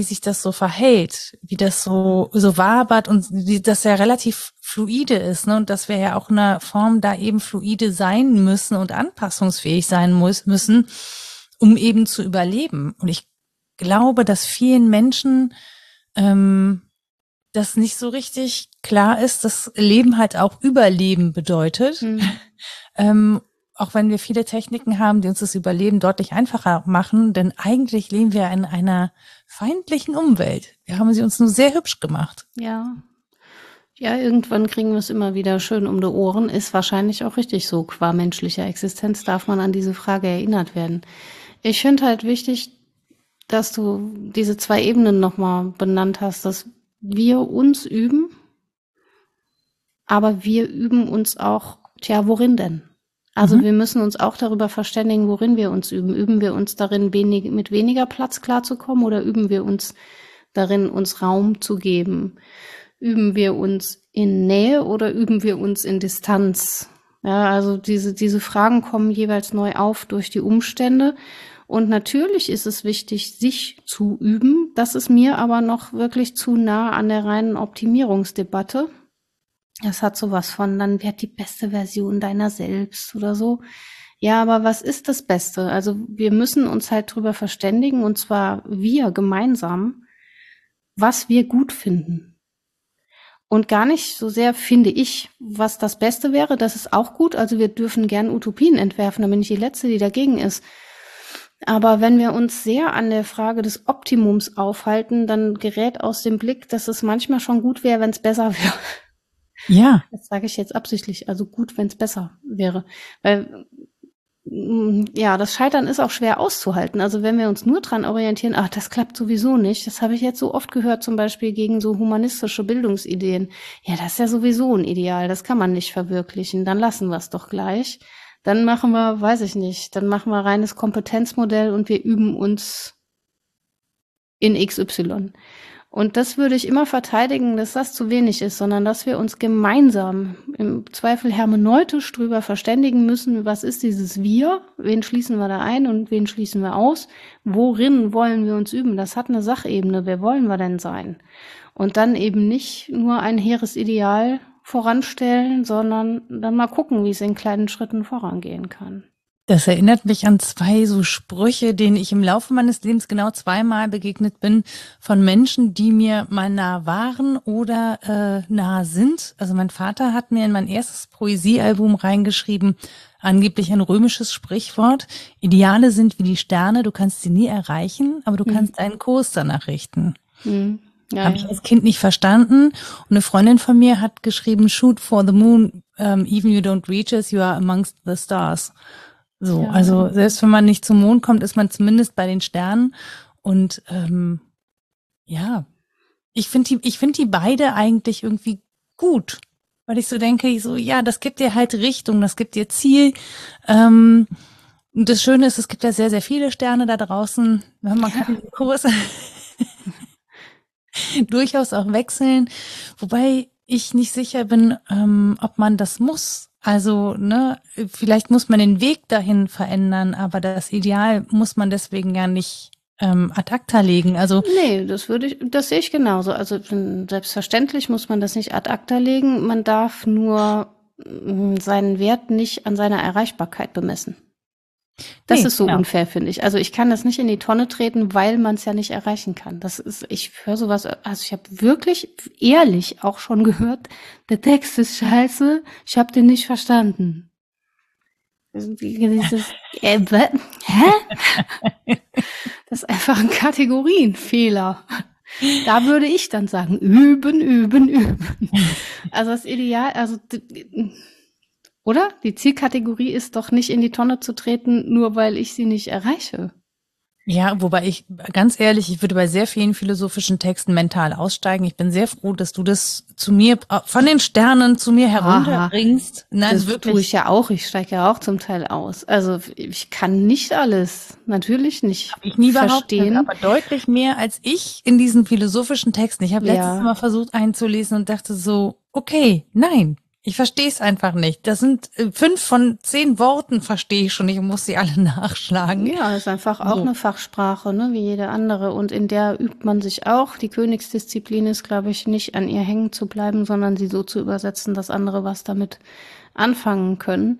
sich das so verhält, wie das so wabert und wie das ja relativ fluide ist, ne? Und dass wir ja auch in einer Form da eben fluide sein müssen und anpassungsfähig sein müssen, um eben zu überleben. Und ich glaube, dass vielen Menschen dass nicht so richtig klar ist, dass Leben halt auch Überleben bedeutet. Auch wenn wir viele Techniken haben, die uns das Überleben deutlich einfacher machen, denn eigentlich leben wir in einer feindlichen Umwelt. Wir haben sie uns nur sehr hübsch gemacht. Ja, irgendwann kriegen wir es immer wieder schön um die Ohren. Ist wahrscheinlich auch richtig so. Qua menschlicher Existenz darf man an diese Frage erinnert werden. Ich finde halt wichtig, dass du diese zwei Ebenen nochmal benannt hast, dass wir uns üben, aber wir üben uns auch, worin denn? Also wir müssen uns auch darüber verständigen, worin wir uns üben. Üben wir uns darin, mit weniger Platz klarzukommen, oder üben wir uns darin, uns Raum zu geben? Üben wir uns in Nähe oder üben wir uns in Distanz? Ja, also diese Fragen kommen jeweils neu auf durch die Umstände. Und natürlich ist es wichtig, sich zu üben. Das ist mir aber noch wirklich zu nah an der reinen Optimierungsdebatte. Das hat sowas von, dann werd die beste Version deiner selbst oder so. Ja, aber was ist das Beste? Also wir müssen uns halt drüber verständigen, und zwar wir gemeinsam, was wir gut finden. Und gar nicht so sehr, finde ich, was das Beste wäre. Das ist auch gut. Also wir dürfen gern Utopien entwerfen. Da bin ich die Letzte, die dagegen ist. Aber wenn wir uns sehr an der Frage des Optimums aufhalten, dann gerät aus dem Blick, dass es manchmal schon gut wäre, wenn es besser wäre. Ja. Das sage ich jetzt absichtlich. Also gut, wenn es besser wäre. Weil, das Scheitern ist auch schwer auszuhalten. Also wenn wir uns nur dran orientieren, ach, das klappt sowieso nicht. Das habe ich jetzt so oft gehört, zum Beispiel gegen so humanistische Bildungsideen. Ja, das ist ja sowieso ein Ideal. Das kann man nicht verwirklichen. Dann lassen wir es doch gleich. Dann machen wir, weiß ich nicht, dann machen wir reines Kompetenzmodell und wir üben uns in XY. Und das würde ich immer verteidigen, dass das zu wenig ist, sondern dass wir uns gemeinsam im Zweifel hermeneutisch drüber verständigen müssen, was ist dieses Wir, wen schließen wir da ein und wen schließen wir aus, worin wollen wir uns üben, das hat eine Sachebene, wer wollen wir denn sein? Und dann eben nicht nur ein hehres Ideal voranstellen, sondern dann mal gucken, wie es in kleinen Schritten vorangehen kann. Das erinnert mich an zwei so Sprüche, denen ich im Laufe meines Lebens genau zweimal begegnet bin, von Menschen, die mir mal nah waren oder nah sind. Also mein Vater hat mir in mein erstes Poesiealbum reingeschrieben, angeblich ein römisches Sprichwort: Ideale sind wie die Sterne, du kannst sie nie erreichen, aber du kannst einen Kurs danach richten. Ja, habe ich als Kind nicht verstanden. Und eine Freundin von mir hat geschrieben, shoot for the moon, even you don't reach us, you are amongst the stars. So, ja. Also selbst wenn man nicht zum Mond kommt, ist man zumindest bei den Sternen. Und ich finde die beide eigentlich irgendwie gut, weil ich so denke, das gibt dir halt Richtung, das gibt dir Ziel. Und das Schöne ist, es gibt ja sehr, sehr viele Sterne da draußen. Man kann den Kurs durchaus auch wechseln, wobei ich nicht sicher bin, ob man das muss. Also, vielleicht muss man den Weg dahin verändern, aber das Ideal muss man deswegen gar nicht ad acta legen. Also das sehe ich genauso. Also selbstverständlich muss man das nicht ad acta legen. Man darf nur seinen Wert nicht an seiner Erreichbarkeit bemessen. Das ist so unfair, finde ich. Also ich kann das nicht in die Tonne treten, weil man es ja nicht erreichen kann. Das ist, ich höre sowas, also ich habe wirklich ehrlich auch schon gehört, der Text ist scheiße, ich habe den nicht verstanden. Dieses, hä? Das ist einfach ein Kategorienfehler. Da würde ich dann sagen, üben, üben, üben. Also das Ideal, also oder? Die Zielkategorie ist doch nicht in die Tonne zu treten, nur weil ich sie nicht erreiche. Ja, wobei ich, ganz ehrlich, ich würde bei sehr vielen philosophischen Texten mental aussteigen. Ich bin sehr froh, dass du das zu mir, von den Sternen zu mir herunterbringst. Nein, das wirklich. Tue ich ja auch. Ich steige ja auch zum Teil aus. Also ich kann nicht alles. Natürlich nicht. Hab ich nie verstehen. Behauptet, aber deutlich mehr als ich in diesen philosophischen Texten. Ich habe letztes Mal versucht einzulesen und dachte so, okay, nein. Ich verstehe es einfach nicht. Das sind 5 von 10 Worten verstehe ich schon. Ich muss sie alle nachschlagen. Ja, das ist einfach auch eine Fachsprache, ne, wie jede andere. Und in der übt man sich auch. Die Königsdisziplin ist, glaube ich, nicht an ihr hängen zu bleiben, sondern sie so zu übersetzen, dass andere was damit anfangen können.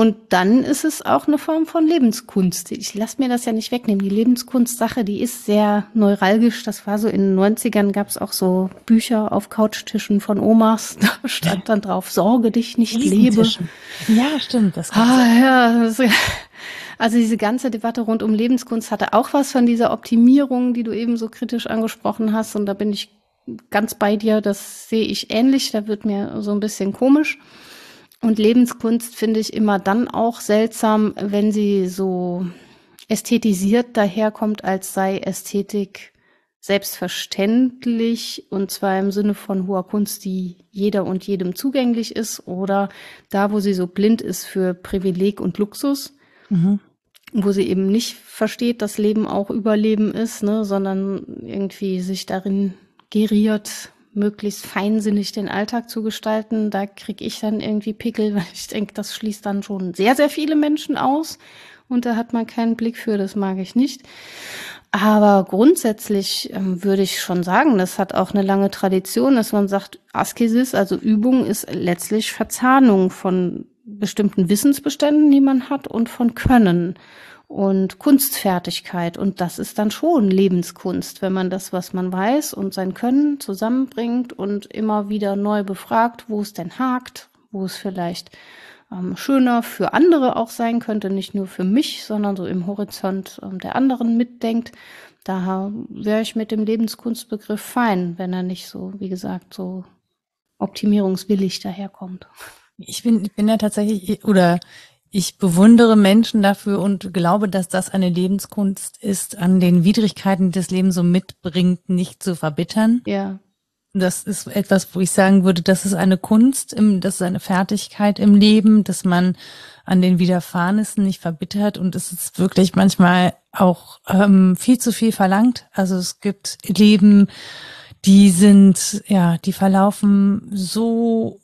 Und dann ist es auch eine Form von Lebenskunst. Ich lasse mir das ja nicht wegnehmen. Die Lebenskunstsache, die ist sehr neuralgisch. Das war so in den 90ern, gab es auch so Bücher auf Couchtischen von Omas. Da stand dann drauf, sorge dich nicht, lebe. Ja, stimmt. Das also diese ganze Debatte rund um Lebenskunst hatte auch was von dieser Optimierung, die du eben so kritisch angesprochen hast. Und da bin ich ganz bei dir. Das sehe ich ähnlich. Da wird mir so ein bisschen komisch. Und Lebenskunst finde ich immer dann auch seltsam, wenn sie so ästhetisiert daherkommt, als sei Ästhetik selbstverständlich, und zwar im Sinne von hoher Kunst, die jeder und jedem zugänglich ist, oder da, wo sie so blind ist für Privileg und Luxus, wo sie eben nicht versteht, dass Leben auch Überleben ist, ne, sondern irgendwie sich darin geriert, möglichst feinsinnig den Alltag zu gestalten. Da kriege ich dann irgendwie Pickel, weil ich denke, das schließt dann schon sehr, sehr viele Menschen aus. Und da hat man keinen Blick für, das mag ich nicht. Aber grundsätzlich würde ich schon sagen, das hat auch eine lange Tradition, dass man sagt, Askesis, also Übung, ist letztlich Verzahnung von bestimmten Wissensbeständen, die man hat, und von Können und Kunstfertigkeit. Und das ist dann schon Lebenskunst, wenn man das, was man weiß, und sein Können zusammenbringt und immer wieder neu befragt, wo es denn hakt, wo es vielleicht schöner für andere auch sein könnte, nicht nur für mich, sondern so im Horizont der anderen mitdenkt. Daher wäre ich mit dem Lebenskunstbegriff fein, wenn er nicht so, wie gesagt, so optimierungswillig daherkommt. Ich bin ja tatsächlich, oder ich bewundere Menschen dafür und glaube, dass das eine Lebenskunst ist, an den Widrigkeiten, die das Leben so mitbringt, nicht zu verbittern. Ja. Das ist etwas, wo ich sagen würde, das ist eine Kunst, das ist eine Fertigkeit im Leben, dass man an den Widerfahrnissen nicht verbittert, und es ist wirklich manchmal auch viel zu viel verlangt. Also es gibt Leben, die sind, ja, die verlaufen so,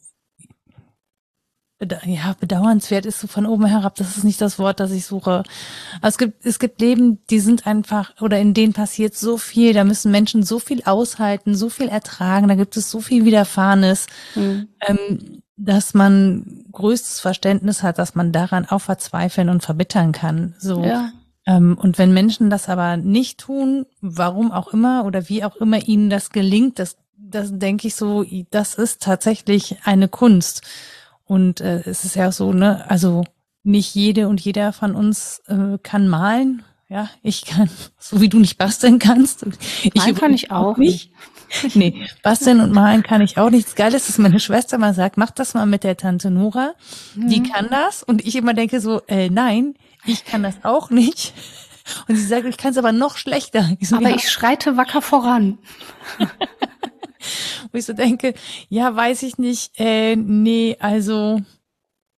ja, bedauernswert ist so von oben herab, das ist nicht das Wort, das ich suche. Aber es gibt Leben, die sind einfach, oder in denen passiert so viel, da müssen Menschen so viel aushalten, so viel ertragen, da gibt es so viel Widerfahrenes, dass man größtes Verständnis hat, dass man daran auch verzweifeln und verbittern kann. So. Ja. Und wenn Menschen das aber nicht tun, warum auch immer oder wie auch immer ihnen das gelingt, das denke ich so, das ist tatsächlich eine Kunst. Und es ist ja auch so, ne, also nicht jede und jeder von uns kann malen. Ja, ich kann, so wie du nicht basteln kannst. Malen kann ich auch nicht. Nee, basteln und malen kann ich auch nicht. Das Geile ist, dass meine Schwester mal sagt, mach das mal mit der Tante Nora. Mhm. Die kann das. Und ich immer denke so, nein, ich kann das auch nicht. Und sie sagt, ich kann es aber noch schlechter. Ich so, aber ja, ich schreite wacker voran. Wo ich so denke, ja, weiß ich nicht, nee, also,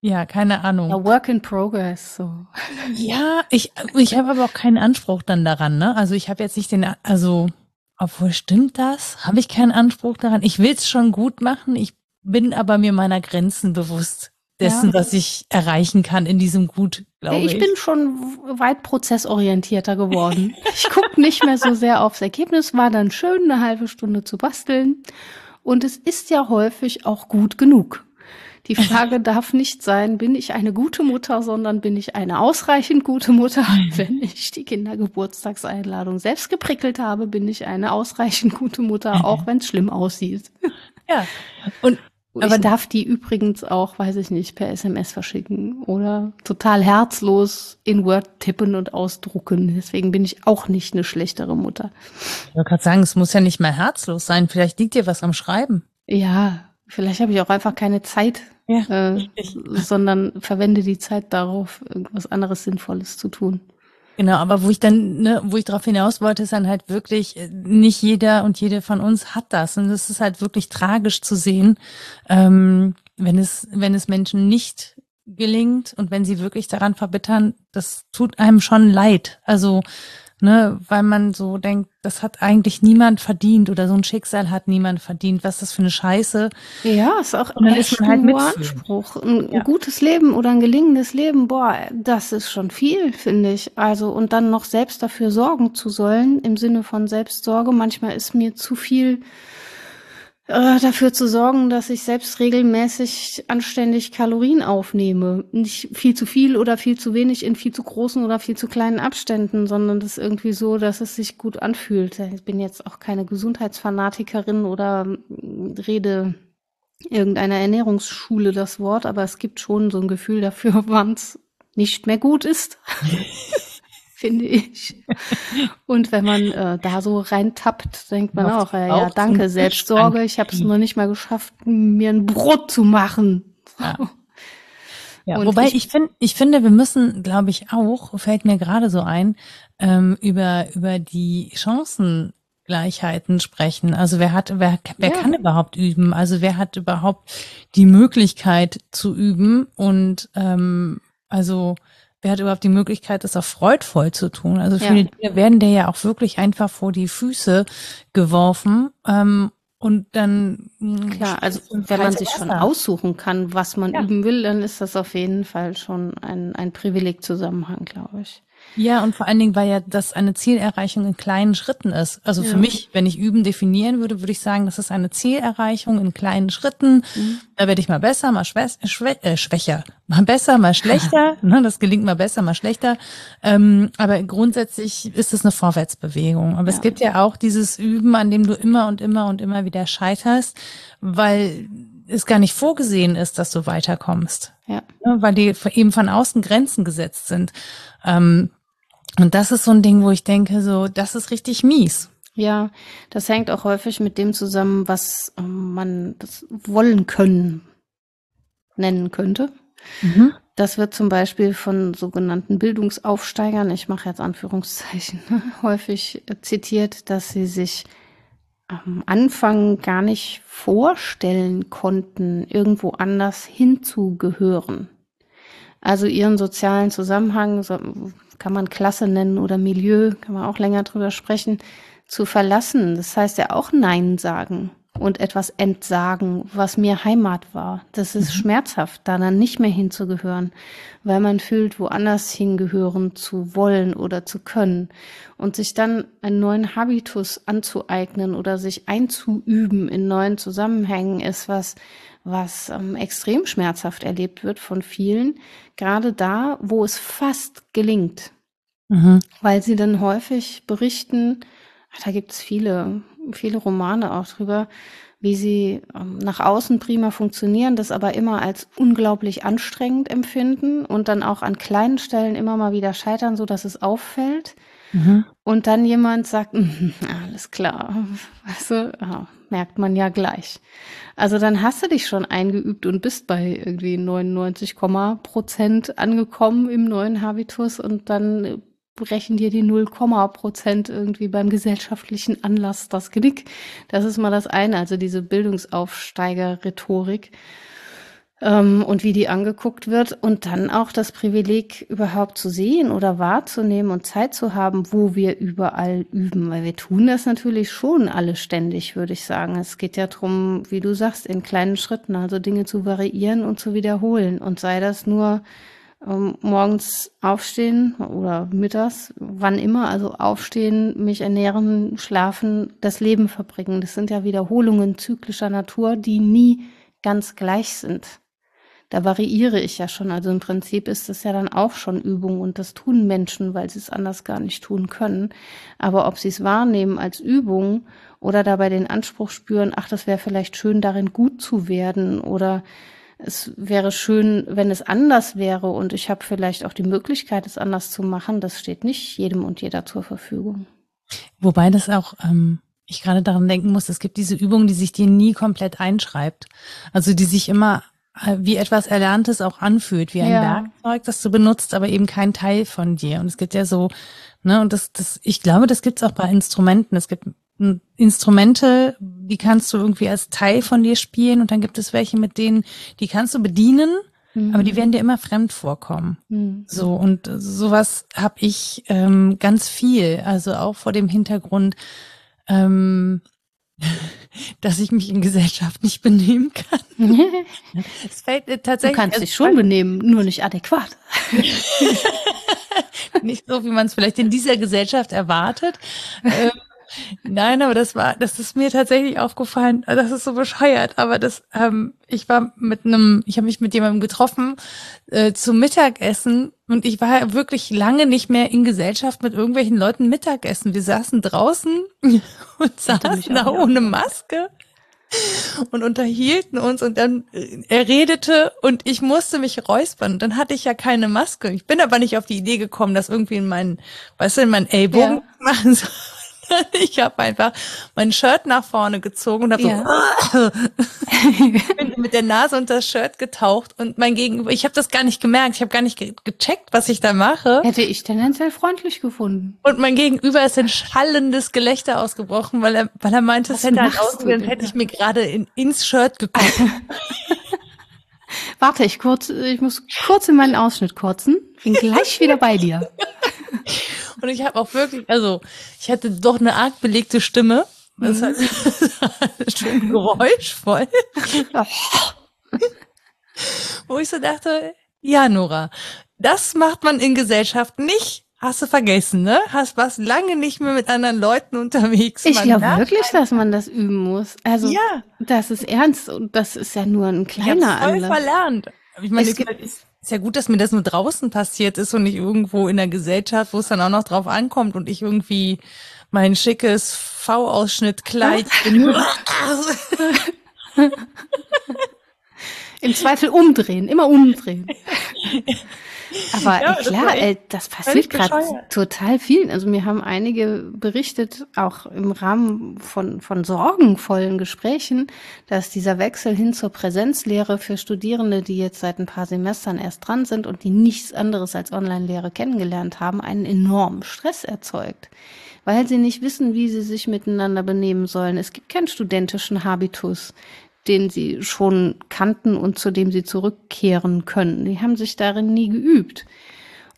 ja, keine Ahnung. A work in progress, so. Ja, ich habe aber auch keinen Anspruch dann daran, ne? Also ich habe jetzt nicht den, also, obwohl, stimmt das? Habe ich keinen Anspruch daran? Ich will es schon gut machen, ich bin aber mir meiner Grenzen bewusst dessen, was ich erreichen kann in diesem Gut, glaube ich. Ich bin schon weit prozessorientierter geworden. Ich gucke nicht mehr so sehr aufs Ergebnis, war dann schön, eine halbe Stunde zu basteln. Und es ist ja häufig auch gut genug. Die Frage darf nicht sein, bin ich eine gute Mutter, sondern bin ich eine ausreichend gute Mutter? Wenn ich die Kindergeburtstagseinladung selbst geprickelt habe, bin ich eine ausreichend gute Mutter, auch wenn es schlimm aussieht. Ja. Aber darf die übrigens auch, weiß ich nicht, per SMS verschicken oder total herzlos in Word tippen und ausdrucken. Deswegen bin ich auch nicht eine schlechtere Mutter. Ich wollte gerade sagen, es muss ja nicht mal herzlos sein. Vielleicht liegt dir was am Schreiben. Ja, vielleicht habe ich auch einfach keine Zeit, sondern verwende die Zeit darauf, irgendwas anderes Sinnvolles zu tun. Genau, aber wo ich drauf hinaus wollte, ist dann halt wirklich, nicht jeder und jede von uns hat das. Und es ist halt wirklich tragisch zu sehen, wenn es Menschen nicht gelingt und wenn sie wirklich daran verbittern, das tut einem schon leid. Also, weil man so denkt, das hat eigentlich niemand verdient oder so ein Schicksal hat niemand verdient. Was ist das für eine Scheiße? Ja, ist auch echt ein hoher Anspruch. Ein gutes Leben oder ein gelingendes Leben, das ist schon viel, finde ich. Also, und dann noch selbst dafür sorgen zu sollen, im Sinne von Selbstsorge. Manchmal ist mir zu viel dafür zu sorgen, dass ich selbst regelmäßig anständig Kalorien aufnehme. Nicht viel zu viel oder viel zu wenig in viel zu großen oder viel zu kleinen Abständen, sondern das irgendwie so, dass es sich gut anfühlt. Ich bin jetzt auch keine Gesundheitsfanatikerin oder rede irgendeiner Ernährungsschule das Wort, aber es gibt schon so ein Gefühl dafür, wann es nicht mehr gut ist. Finde ich. Und wenn man da so reintappt, denkt man auch, ja, danke, Selbstsorge, ich habe es noch nicht mal geschafft, mir ein Brot zu machen. Ja. Ja, wobei ich finde, wir müssen, glaube ich, auch, fällt mir gerade so ein, über die Chancengleichheiten sprechen. Also wer kann überhaupt üben? Also wer hat überhaupt die Möglichkeit zu üben? Und wer hat überhaupt die Möglichkeit, das auch freudvoll zu tun? Also viele Dinge werden dir ja auch wirklich einfach vor die Füße geworfen. Und dann klar, also wenn man sich schon aussuchen kann, was man üben will, dann ist das auf jeden Fall schon ein Privilegzusammenhang, glaube ich. Ja, und vor allen Dingen, weil ja das eine Zielerreichung in kleinen Schritten ist. Also für mich, wenn ich Üben definieren würde, würde ich sagen, das ist eine Zielerreichung in kleinen Schritten. Mhm. Da werde ich mal besser, mal schwächer. Mal besser, mal schlechter. Das gelingt mal besser, mal schlechter. Aber grundsätzlich ist es eine Vorwärtsbewegung. Aber es gibt ja auch dieses Üben, an dem du immer und immer und immer wieder scheiterst, weil es gar nicht vorgesehen ist, dass du weiterkommst. Ja. Weil die eben von außen Grenzen gesetzt sind. Und das ist so ein Ding, wo ich denke, so, das ist richtig mies. Ja, das hängt auch häufig mit dem zusammen, was man das Wollen können nennen könnte. Mhm. Das wird zum Beispiel von sogenannten Bildungsaufsteigern, ich mache jetzt Anführungszeichen, häufig zitiert, dass sie sich am Anfang gar nicht vorstellen konnten, irgendwo anders hinzugehören. Also ihren sozialen Zusammenhang, kann man Klasse nennen oder Milieu, kann man auch länger drüber sprechen, zu verlassen. Das heißt ja auch Nein sagen und etwas entsagen, was mir Heimat war. Das ist schmerzhaft, da dann nicht mehr hinzugehören, weil man fühlt, woanders hingehören zu wollen oder zu können. Und sich dann einen neuen Habitus anzueignen oder sich einzuüben in neuen Zusammenhängen ist was extrem schmerzhaft erlebt wird von vielen, gerade da, wo es fast gelingt. Mhm. Weil sie dann häufig berichten, da gibt es viele Romane auch drüber, wie sie nach außen prima funktionieren, das aber immer als unglaublich anstrengend empfinden und dann auch an kleinen Stellen immer mal wieder scheitern, so dass es auffällt. Mhm. Und dann jemand sagt, alles klar, weißt du, merkt man ja gleich. Also dann hast du dich schon eingeübt und bist bei irgendwie 99% angekommen im neuen Habitus und dann brechen dir die 0% irgendwie beim gesellschaftlichen Anlass das Genick. Das ist mal das eine, also diese Bildungsaufsteiger-Rhetorik. Und wie die angeguckt wird und dann auch das Privileg überhaupt zu sehen oder wahrzunehmen und Zeit zu haben, wo wir überall üben, weil wir tun das natürlich schon alle ständig, würde ich sagen. Es geht ja darum, wie du sagst, in kleinen Schritten, also Dinge zu variieren und zu wiederholen und sei das nur morgens aufstehen oder mittags, wann immer, also aufstehen, mich ernähren, schlafen, das Leben verbringen. Das sind ja Wiederholungen zyklischer Natur, die nie ganz gleich sind. da variiere ich ja schon. Also im Prinzip ist das ja dann auch schon Übung und das tun Menschen, weil sie es anders gar nicht tun können. Aber ob sie es wahrnehmen als Übung oder dabei den Anspruch spüren, ach, das wäre vielleicht schön, darin gut zu werden oder es wäre schön, wenn es anders wäre und ich habe vielleicht auch die Möglichkeit, es anders zu machen, das steht nicht jedem und jeder zur Verfügung. Wobei das auch, ich gerade daran denken muss, es gibt diese Übung, die sich dir nie komplett einschreibt. Also die sich immer wie etwas Erlerntes auch anfühlt, wie ein Werkzeug, das du benutzt, aber eben kein Teil von dir. Und es gibt ja so, ne, und das, ich glaube, das gibt's auch bei Instrumenten. Es gibt Instrumente, die kannst du irgendwie als Teil von dir spielen und dann gibt es welche, mit denen, die kannst du bedienen, aber die werden dir immer fremd vorkommen. So, und sowas habe ich ganz viel, also auch vor dem Hintergrund, dass ich mich in Gesellschaft nicht benehmen kann. Es fällt tatsächlich, du kannst dich schon benehmen, nur nicht adäquat. Nicht so, wie man es vielleicht in dieser Gesellschaft erwartet. Nein, aber das ist mir tatsächlich aufgefallen. Das ist so bescheuert. Aber das, ich habe mich mit jemandem getroffen zum Mittagessen und ich war wirklich lange nicht mehr in Gesellschaft mit irgendwelchen Leuten Mittagessen. Wir saßen draußen und saßen da ohne Maske und unterhielten uns und dann er redete und ich musste mich räuspern und dann hatte ich ja keine Maske. Ich bin aber nicht auf die Idee gekommen, das irgendwie in meinen Ellbogen machen soll. Ich habe einfach mein Shirt nach vorne gezogen und habe ich bin mit der Nase unter das Shirt getaucht und mein Gegenüber, ich habe das gar nicht gemerkt, ich habe gar nicht gecheckt, was ich da mache. Hätte ich tendenziell freundlich gefunden. Und mein Gegenüber ist in schallendes Gelächter ausgebrochen, weil er meinte, es hätte halt ausgesehen, hätte ich mir gerade ins Shirt geguckt. Warte, ich muss kurz in meinen Ausschnitt kurzen, bin gleich wieder bei dir. Und ich habe auch wirklich, also ich hatte doch eine arg belegte Stimme. Das war schon geräuschvoll. Wo ich so dachte, ja Nora, das macht man in Gesellschaft nicht. Hast du vergessen, ne? Warst lange nicht mehr mit anderen Leuten unterwegs. Ich glaube wirklich, dass man das üben muss. Also das ist ernst und das ist ja nur ein kleiner Anlass. Ich habe voll verlernt. Ich meine, ist ja gut, dass mir das nur draußen passiert ist und nicht irgendwo in der Gesellschaft, wo es dann auch noch drauf ankommt und ich irgendwie mein schickes V-Ausschnitt-Kleid benutze. Im Zweifel umdrehen, immer umdrehen. Aber ja, klar, das passiert gerade total vielen. Also mir haben einige berichtet, auch im Rahmen von sorgenvollen Gesprächen, dass dieser Wechsel hin zur Präsenzlehre für Studierende, die jetzt seit ein paar Semestern erst dran sind und die nichts anderes als Online-Lehre kennengelernt haben, einen enormen Stress erzeugt, weil sie nicht wissen, wie sie sich miteinander benehmen sollen. Es gibt keinen studentischen Habitus, den sie schon kannten und zu dem sie zurückkehren können. Die haben sich darin nie geübt.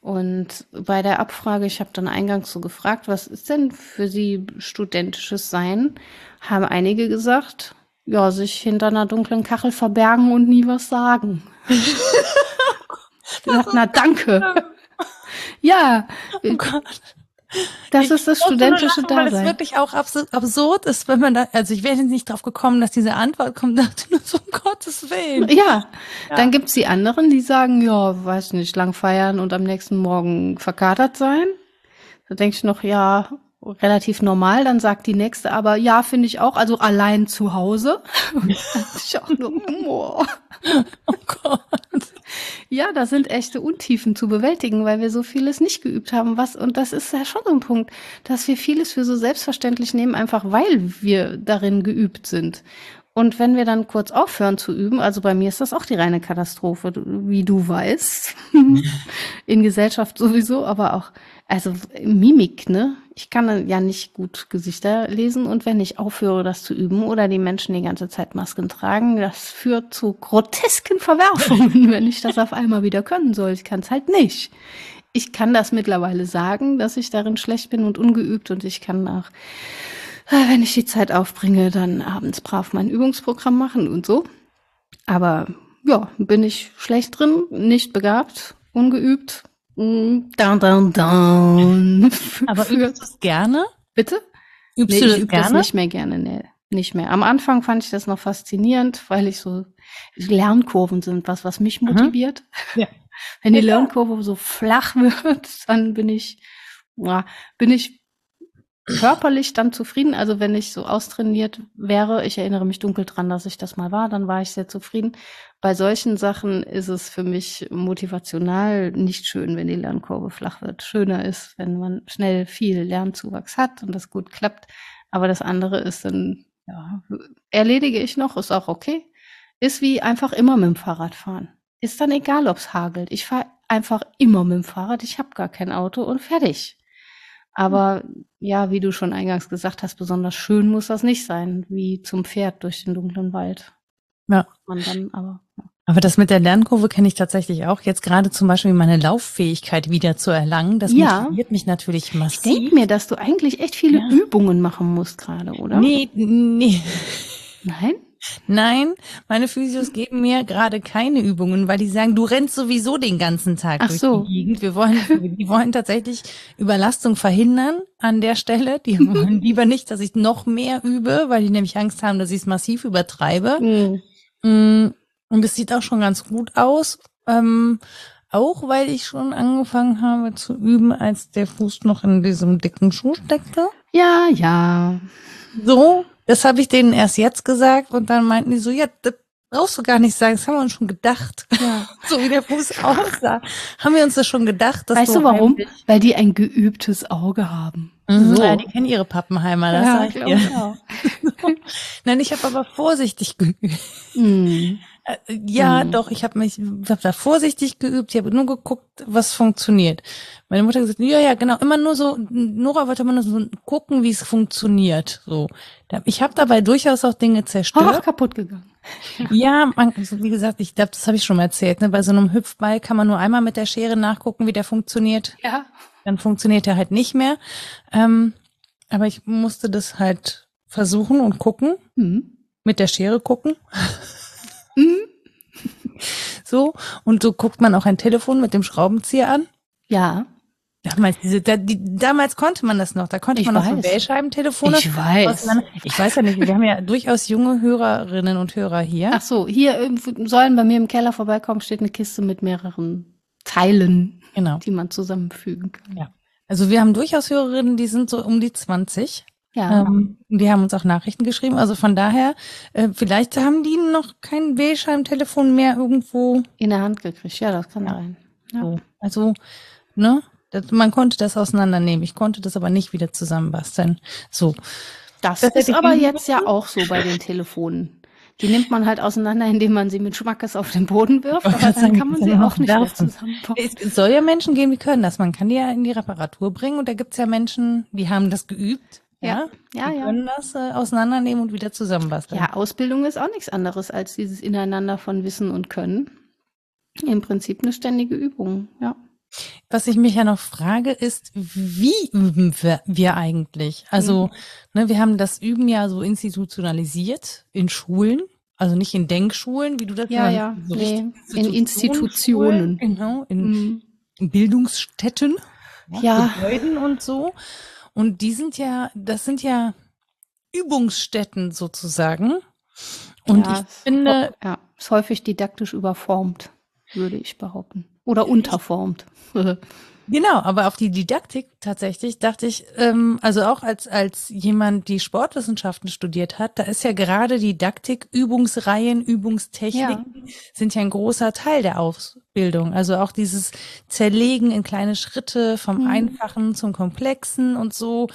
Und bei der Abfrage, ich habe dann eingangs so gefragt, was ist denn für sie studentisches Sein, haben einige gesagt, ja, sich hinter einer dunklen Kachel verbergen und nie was sagen. Die sagt, na danke. Ja, oh Gott. Das ist das studentische Dasein. Weil es wirklich auch absurd ist, wenn man da, also ich wäre jetzt nicht drauf gekommen, dass diese Antwort kommt, dachte nur so, um Gottes Willen. Ja, dann gibt's die anderen, die sagen, ja, weiß nicht, lang feiern und am nächsten Morgen verkatert sein. Da denke ich noch, ja, relativ normal. Dann sagt die nächste aber, ja, finde ich auch, also allein zu Hause. Und ich auch nur, oh Gott. Ja, da sind echte Untiefen zu bewältigen, weil wir so vieles nicht geübt haben. Und das ist ja schon so ein Punkt, dass wir vieles für so selbstverständlich nehmen, einfach weil wir darin geübt sind. Und wenn wir dann kurz aufhören zu üben, also bei mir ist das auch die reine Katastrophe, wie du weißt, in Gesellschaft sowieso, aber auch, also Mimik, ne? Ich kann ja nicht gut Gesichter lesen und wenn ich aufhöre, das zu üben oder die Menschen die ganze Zeit Masken tragen, das führt zu grotesken Verwerfungen, wenn ich das auf einmal wieder können soll. Ich kann es halt nicht. Ich kann das mittlerweile sagen, dass ich darin schlecht bin und ungeübt und ich kann auch, wenn ich die Zeit aufbringe, dann abends brav mein Übungsprogramm machen und so. Aber ja, bin ich schlecht drin, nicht begabt, ungeübt. Aber übst du es gerne? Bitte? Übst du das gerne? Ich übe das nicht mehr gerne, ne. nicht mehr. Am Anfang fand ich das noch faszinierend, weil ich so, Lernkurven sind was mich motiviert. Ja. Wenn die Lernkurve so flach wird, dann bin ich körperlich dann zufrieden. Also wenn ich so austrainiert wäre, ich erinnere mich dunkel dran, dass ich das mal war, dann war ich sehr zufrieden. Bei solchen Sachen ist es für mich motivational nicht schön, wenn die Lernkurve flach wird. Schöner ist, wenn man schnell viel Lernzuwachs hat und das gut klappt. Aber das andere ist dann, ja, erledige ich noch, ist auch okay. Ist wie einfach immer mit dem Fahrrad fahren. Ist dann egal, ob es hagelt. Ich fahre einfach immer mit dem Fahrrad, ich habe gar kein Auto und fertig. Aber ja, wie du schon eingangs gesagt hast, besonders schön muss das nicht sein, wie zum Pferd durch den dunklen Wald. Ja. Man dann aber das mit der Lernkurve kenne ich tatsächlich auch. Jetzt gerade zum Beispiel meine Lauffähigkeit wieder zu erlangen, das motiviert mich natürlich massiv. Ich denke mir, dass du eigentlich echt viele Übungen machen musst gerade, oder? Nee. Nein? Nein, meine Physios geben mir gerade keine Übungen, weil die sagen, du rennst sowieso den ganzen Tag durch die Gegend. Die wollen tatsächlich Überlastung verhindern an der Stelle. Die wollen lieber nicht, dass ich noch mehr übe, weil die nämlich Angst haben, dass ich es massiv übertreibe. Mhm. Und es sieht auch schon ganz gut aus, auch weil ich schon angefangen habe zu üben, als der Fuß noch in diesem dicken Schuh steckte. Ja. So. Das habe ich denen erst jetzt gesagt und dann meinten die so, ja, das brauchst du gar nicht sagen, das haben wir uns schon gedacht. Ja. So wie der Fuß aussah, haben wir uns das schon gedacht. Dass weißt du warum? Weil die ein geübtes Auge haben. Mhm. So. Ja, die kennen ihre Pappenheimer, das sag ich dir. Ja. So. Nein, ich habe aber vorsichtig geübt. Mhm. Doch, ich habe da vorsichtig geübt, ich habe nur geguckt, was funktioniert. Meine Mutter hat gesagt, genau, immer nur so, Nora wollte immer nur so gucken, wie es funktioniert. So, ich habe dabei durchaus auch Dinge zerstört. Auch kaputt gegangen. Ja, also wie gesagt, ich glaube, das habe ich schon mal erzählt, ne? Bei so einem Hüpfball kann man nur einmal mit der Schere nachgucken, wie der funktioniert. Ja. Dann funktioniert er halt nicht mehr. Aber ich musste das halt versuchen und gucken, mit der Schere gucken. So, und so guckt man auch ein Telefon mit dem Schraubenzieher an. Ja. Damals konnte man das noch. Da konnte man auch Wählscheibentelefone. Ich weiß ja nicht, wir haben ja durchaus junge Hörerinnen und Hörer hier. Ach so, hier sollen bei mir im Keller vorbeikommen, steht eine Kiste mit mehreren Teilen, die man zusammenfügen kann. Ja. Also wir haben durchaus Hörerinnen, die sind so um die 20. Ja. Die haben uns auch Nachrichten geschrieben, also von daher, vielleicht haben die noch kein Wählscheibentelefon mehr irgendwo in der Hand gekriegt. Ja, das kann sein. Ja. So. Also, ne, man konnte das auseinandernehmen. Ich konnte das aber nicht wieder zusammenbasteln. So. Das ist aber jetzt ja auch so bei den Telefonen. Die nimmt man halt auseinander, indem man sie mit Schmackes auf den Boden wirft, aber dann kann man sie auch nicht mehr zusammenbauen. Es soll ja Menschen geben, die können das. Man kann die ja in die Reparatur bringen und da gibt's ja Menschen, die haben das geübt. Ja. Können das auseinandernehmen und wieder zusammenbasteln. Ja, Ausbildung ist auch nichts anderes als dieses Ineinander von Wissen und Können. Im Prinzip eine ständige Übung, ja. Was ich mich ja noch frage, ist, wie üben wir eigentlich? Also, wir haben das Üben ja so institutionalisiert in Schulen, also nicht in Denkschulen, wie du das meinst. Ja, so in Institutionen. Genau, in Bildungsstätten, Gebäuden und so. Und das sind ja Übungsstätten sozusagen. Und ich finde... Ja, ist häufig didaktisch überformt, würde ich behaupten. Oder unterformt. Genau, aber auf die Didaktik tatsächlich dachte ich, also auch als jemand, die Sportwissenschaften studiert hat, da ist ja gerade Didaktik, Übungsreihen, Übungstechniken sind ja ein großer Teil der Ausbildung. Also auch dieses Zerlegen in kleine Schritte vom Einfachen zum Komplexen und so,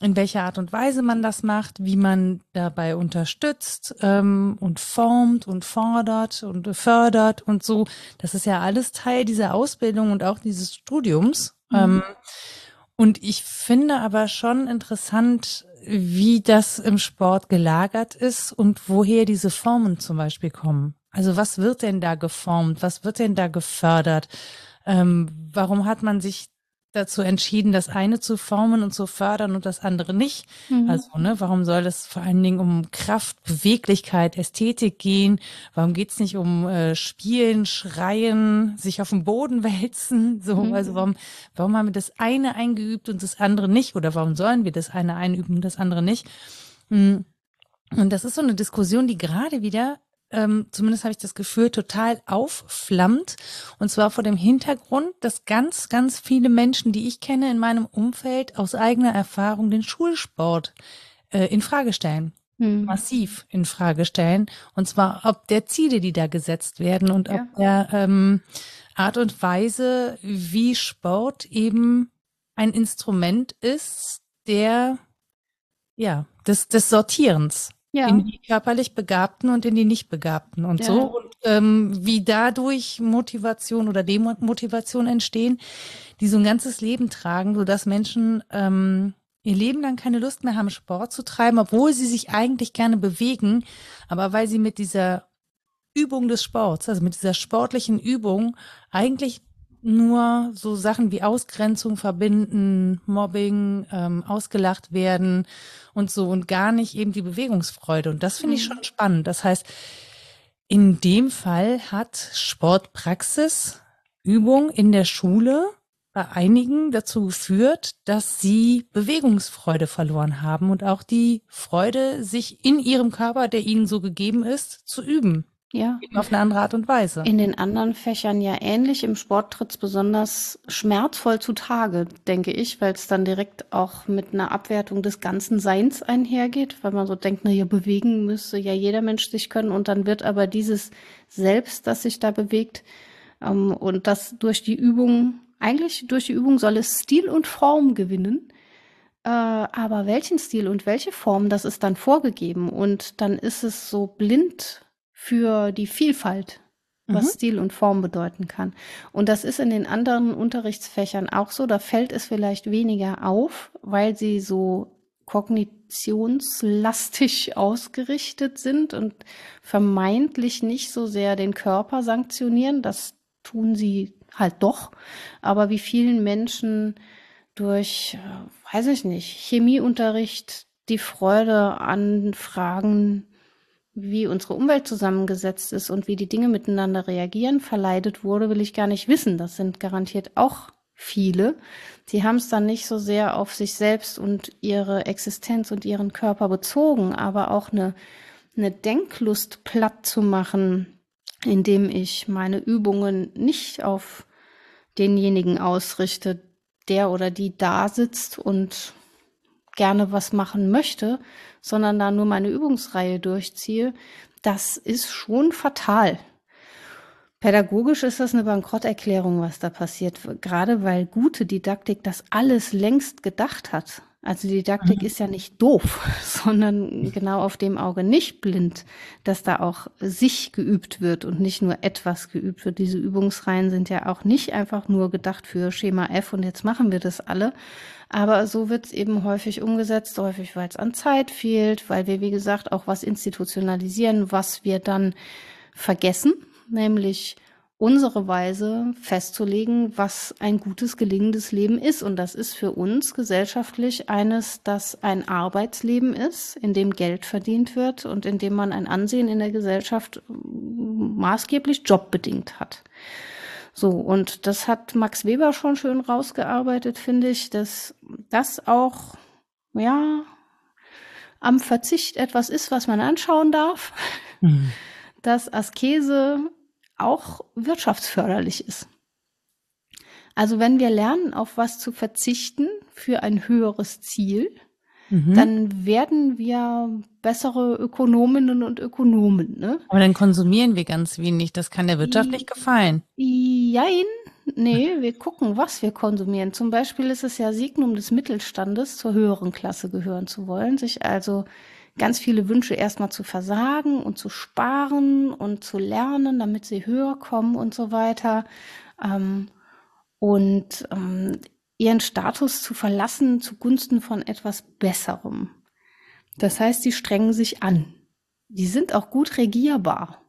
in welcher Art und Weise man das macht, wie man dabei unterstützt und formt und fordert und fördert und so. Das ist ja alles Teil dieser Ausbildung und auch dieses Studiums. Und ich finde aber schon interessant, wie das im Sport gelagert ist und woher diese Formen zum Beispiel kommen. Also was wird denn da geformt? Was wird denn da gefördert? Warum hat man sich dazu entschieden, das eine zu formen und zu fördern und das andere nicht? Also, warum soll das vor allen Dingen um Kraft, Beweglichkeit, Ästhetik gehen? Warum geht's nicht um Spielen, Schreien, sich auf den Boden wälzen? So, also warum haben wir das eine eingeübt und das andere nicht? Oder warum sollen wir das eine einüben und das andere nicht? Und das ist so eine Diskussion, die gerade wieder, zumindest habe ich das Gefühl, total aufflammt. Und zwar vor dem Hintergrund, dass ganz, ganz viele Menschen, die ich kenne in meinem Umfeld, aus eigener Erfahrung den Schulsport in Frage stellen. Massiv in Frage stellen. Und zwar ob der Ziele, die da gesetzt werden und ja. ob der Art und Weise, wie Sport eben ein Instrument ist, der ja des Sortierens ja. in die körperlich Begabten und in die Nichtbegabten und ja. so. Und wie dadurch Motivation oder Demotivation entstehen, die so ein ganzes Leben tragen, sodass Menschen ihr Leben lang keine Lust mehr haben, Sport zu treiben, obwohl sie sich eigentlich gerne bewegen, aber weil sie mit dieser Übung des Sports, also mit dieser sportlichen Übung, eigentlich nur so Sachen wie Ausgrenzung verbinden, Mobbing, ausgelacht werden und so und gar nicht eben die Bewegungsfreude. Und das finde ich schon spannend. Das heißt, in dem Fall hat Sportpraxis, Übung in der Schule bei einigen dazu geführt, dass sie Bewegungsfreude verloren haben und auch die Freude, sich in ihrem Körper, der ihnen so gegeben ist, zu üben. Ja. Eben auf eine andere Art und Weise. In den anderen Fächern ja ähnlich. Im Sport tritt es besonders schmerzvoll zutage, denke ich, weil es dann direkt auch mit einer Abwertung des ganzen Seins einhergeht, weil man so denkt, naja, bewegen müsste ja jeder Mensch sich können. Und dann wird aber dieses Selbst, das sich da bewegt, und das durch die Übung, eigentlich durch die Übung soll es Stil und Form gewinnen, aber welchen Stil und welche Form, das ist dann vorgegeben und dann ist es so blind für die Vielfalt, was Stil und Form bedeuten kann. Und das ist in den anderen Unterrichtsfächern auch so, da fällt es vielleicht weniger auf, weil sie so kognitionslastig ausgerichtet sind und vermeintlich nicht so sehr den Körper sanktionieren, das tun sie halt doch, aber wie vielen Menschen durch, weiß ich nicht, Chemieunterricht die Freude an Fragen, wie unsere Umwelt zusammengesetzt ist und wie die Dinge miteinander reagieren, verleitet wurde, will ich gar nicht wissen. Das sind garantiert auch viele. Die haben es dann nicht so sehr auf sich selbst und ihre Existenz und ihren Körper bezogen, aber auch eine Denklust platt zu machen, indem ich meine Übungen nicht auf denjenigen ausrichte, der oder die da sitzt und gerne was machen möchte, sondern da nur meine Übungsreihe durchziehe, das ist schon fatal. Pädagogisch ist das eine Bankrotterklärung, was da passiert, gerade weil gute Didaktik das alles längst gedacht hat. Also Didaktik ist ja nicht doof, sondern genau auf dem Auge nicht blind, dass da auch sich geübt wird und nicht nur etwas geübt wird. Diese Übungsreihen sind ja auch nicht einfach nur gedacht für Schema F und jetzt machen wir das alle. Aber so wird es eben häufig umgesetzt, häufig weil es an Zeit fehlt, weil wir, wie gesagt, auch was institutionalisieren, was wir dann vergessen, nämlich unsere Weise festzulegen, was ein gutes, gelingendes Leben ist. Und das ist für uns gesellschaftlich eines, das ein Arbeitsleben ist, in dem Geld verdient wird und in dem man ein Ansehen in der Gesellschaft maßgeblich jobbedingt hat. So, und das hat Max Weber schon schön rausgearbeitet, finde ich, dass das auch, ja, am Verzicht etwas ist, was man anschauen darf, dass Askese auch wirtschaftsförderlich ist. Also wenn wir lernen, auf was zu verzichten für ein höheres Ziel, dann werden wir bessere Ökonominnen und Ökonomen. Ne? Aber dann konsumieren wir ganz wenig. Das kann der Wirtschaft nicht gefallen. Jein. Nee, wir gucken, was wir konsumieren. Zum Beispiel ist es ja Signum des Mittelstandes, zur höheren Klasse gehören zu wollen, sich also ganz viele Wünsche erstmal zu versagen und zu sparen und zu lernen, damit sie höher kommen und so weiter. Ihren Status zu verlassen zugunsten von etwas Besserem. Das heißt, sie strengen sich an. Die sind auch gut regierbar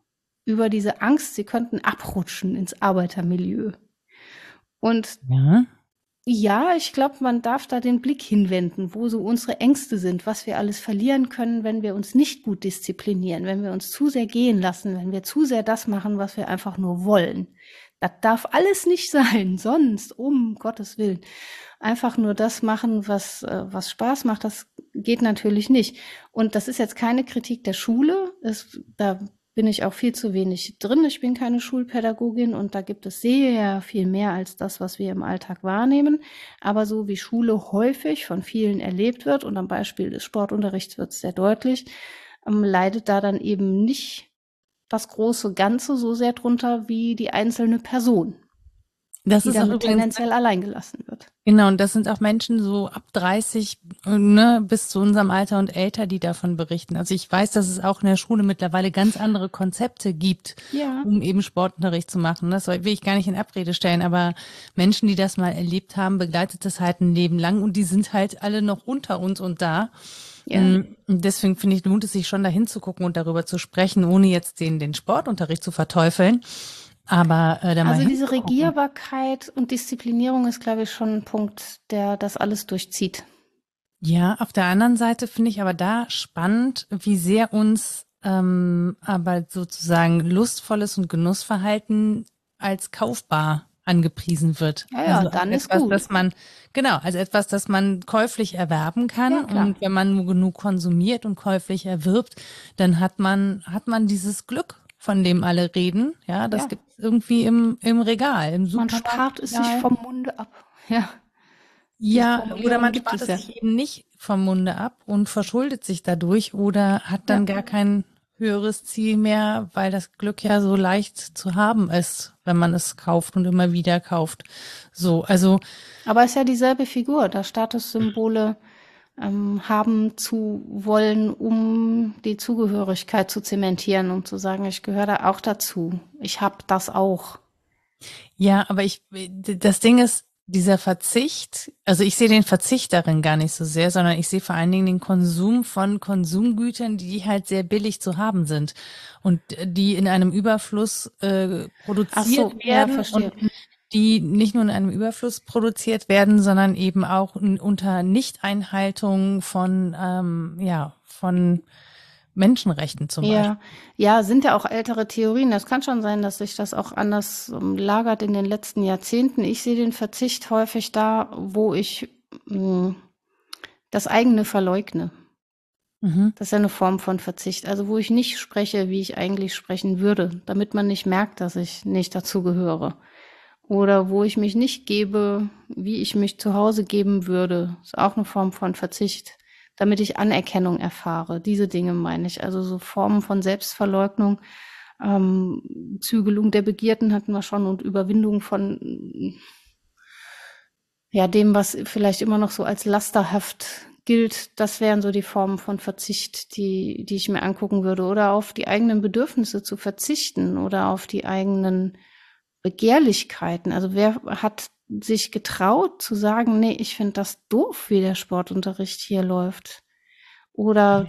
über diese Angst, sie könnten abrutschen ins Arbeitermilieu. Und ja, ich glaube, man darf da den Blick hinwenden, wo so unsere Ängste sind, was wir alles verlieren können, wenn wir uns nicht gut disziplinieren, wenn wir uns zu sehr gehen lassen, wenn wir zu sehr das machen, was wir einfach nur wollen. Das darf alles nicht sein, sonst, um Gottes Willen, einfach nur das machen, was Spaß macht. Das geht natürlich nicht. Und das ist jetzt keine Kritik der Schule. Da bin ich auch viel zu wenig drin. Ich bin keine Schulpädagogin und da gibt es sehr viel mehr als das, was wir im Alltag wahrnehmen. Aber so wie Schule häufig von vielen erlebt wird, und am Beispiel des Sportunterrichts wird es sehr deutlich, leidet da dann eben nicht das große Ganze so sehr drunter wie die einzelne Person. Das ist auch tendenziell allein gelassen wird. Genau, und das sind auch Menschen so ab 30, ne, bis zu unserem Alter und älter, die davon berichten. Also ich weiß, dass es auch in der Schule mittlerweile ganz andere Konzepte gibt, ja, um eben Sportunterricht zu machen. Das will ich gar nicht in Abrede stellen, aber Menschen, die das mal erlebt haben, begleitet das halt ein Leben lang und die sind halt alle noch unter uns und da. Ja. Deswegen finde ich, lohnt es sich schon, da hinzugucken und darüber zu sprechen, ohne jetzt den Sportunterricht zu verteufeln. Aber also diese Regierbarkeit und Disziplinierung ist, glaube ich, schon ein Punkt, der das alles durchzieht. Ja, auf der anderen Seite finde ich aber da spannend, wie sehr uns aber sozusagen lustvolles und Genussverhalten als kaufbar angepriesen wird. Ja, ja, also dann etwas, ist gut. Etwas, das man käuflich erwerben kann. Ja, und wenn man nur genug konsumiert und käuflich erwirbt, dann hat man dieses Glück, von dem alle reden. Ja, das gibt es irgendwie im Regal, im Supermarkt. Man spart es sich vom Munde ab. Ja, oder man spart es sich eben nicht vom Munde ab und verschuldet sich dadurch oder hat dann gar kein höheres Ziel mehr, weil das Glück ja so leicht zu haben ist, wenn man es kauft und immer wieder kauft. So, also. Aber es ist ja dieselbe Figur, da Statussymbole haben zu wollen, um die Zugehörigkeit zu zementieren und zu sagen, ich gehöre da auch dazu. Ich habe das auch. Ja, aber das Ding ist, dieser Verzicht, also ich sehe den Verzicht darin gar nicht so sehr, sondern ich sehe vor allen Dingen den Konsum von Konsumgütern, die halt sehr billig zu haben sind und die in einem Überfluss produziert werden. Verstehe. Und die nicht nur in einem Überfluss produziert werden, sondern eben auch unter Nichteinhaltung von Menschenrechten zum Beispiel. Ja, sind ja auch ältere Theorien. Das kann schon sein, dass sich das auch anders lagert in den letzten Jahrzehnten. Ich sehe den Verzicht häufig da, wo ich das eigene verleugne. Das ist ja eine Form von Verzicht, also wo ich nicht spreche, wie ich eigentlich sprechen würde, damit man nicht merkt, dass ich nicht dazugehöre. Oder wo ich mich nicht gebe, wie ich mich zu Hause geben würde. Ist auch eine Form von Verzicht, damit ich Anerkennung erfahre. Diese Dinge meine ich. Also so Formen von Selbstverleugnung, Zügelung der Begierden hatten wir schon und Überwindung von dem, was vielleicht immer noch so als lasterhaft gilt. Das wären so die Formen von Verzicht, die ich mir angucken würde. Oder auf die eigenen Bedürfnisse zu verzichten oder auf die eigenen Begehrlichkeiten. Also wer hat sich getraut zu sagen, nee, ich finde das doof, wie der Sportunterricht hier läuft? Oder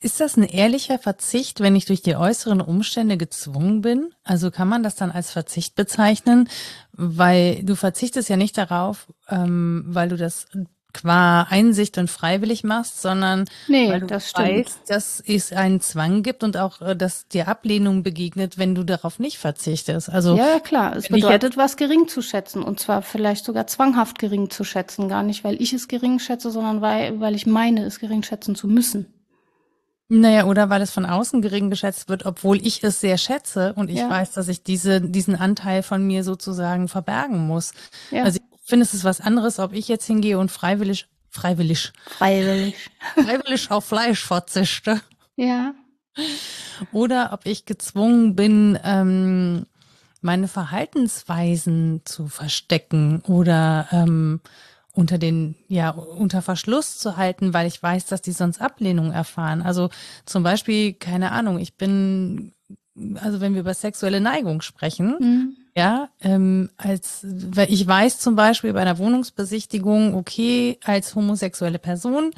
ist das ein ehrlicher Verzicht, wenn ich durch die äußeren Umstände gezwungen bin? Also kann man das dann als Verzicht bezeichnen? Weil du verzichtest ja nicht darauf, weil du das qua Einsicht und freiwillig machst, sondern weil du weißt, dass es einen Zwang gibt und auch, dass dir Ablehnung begegnet, wenn du darauf nicht verzichtest. Also ja, klar, es bedeutet, was gering zu schätzen und zwar vielleicht sogar zwanghaft gering zu schätzen, gar nicht, weil ich es gering schätze, sondern weil ich meine, es gering schätzen zu müssen. Naja, oder weil es von außen gering geschätzt wird, obwohl ich es sehr schätze und ich weiß, dass ich diesen Anteil von mir sozusagen verbergen muss. Ja. Also findest es was anderes, ob ich jetzt hingehe und freiwillig auf Fleisch verzichte. Ja. Oder ob ich gezwungen bin, meine Verhaltensweisen zu verstecken oder unter Verschluss zu halten, weil ich weiß, dass die sonst Ablehnung erfahren. Also zum Beispiel, keine Ahnung, also wenn wir über sexuelle Neigung sprechen, weil ich weiß zum Beispiel bei einer Wohnungsbesichtigung, okay, als homosexuelle Person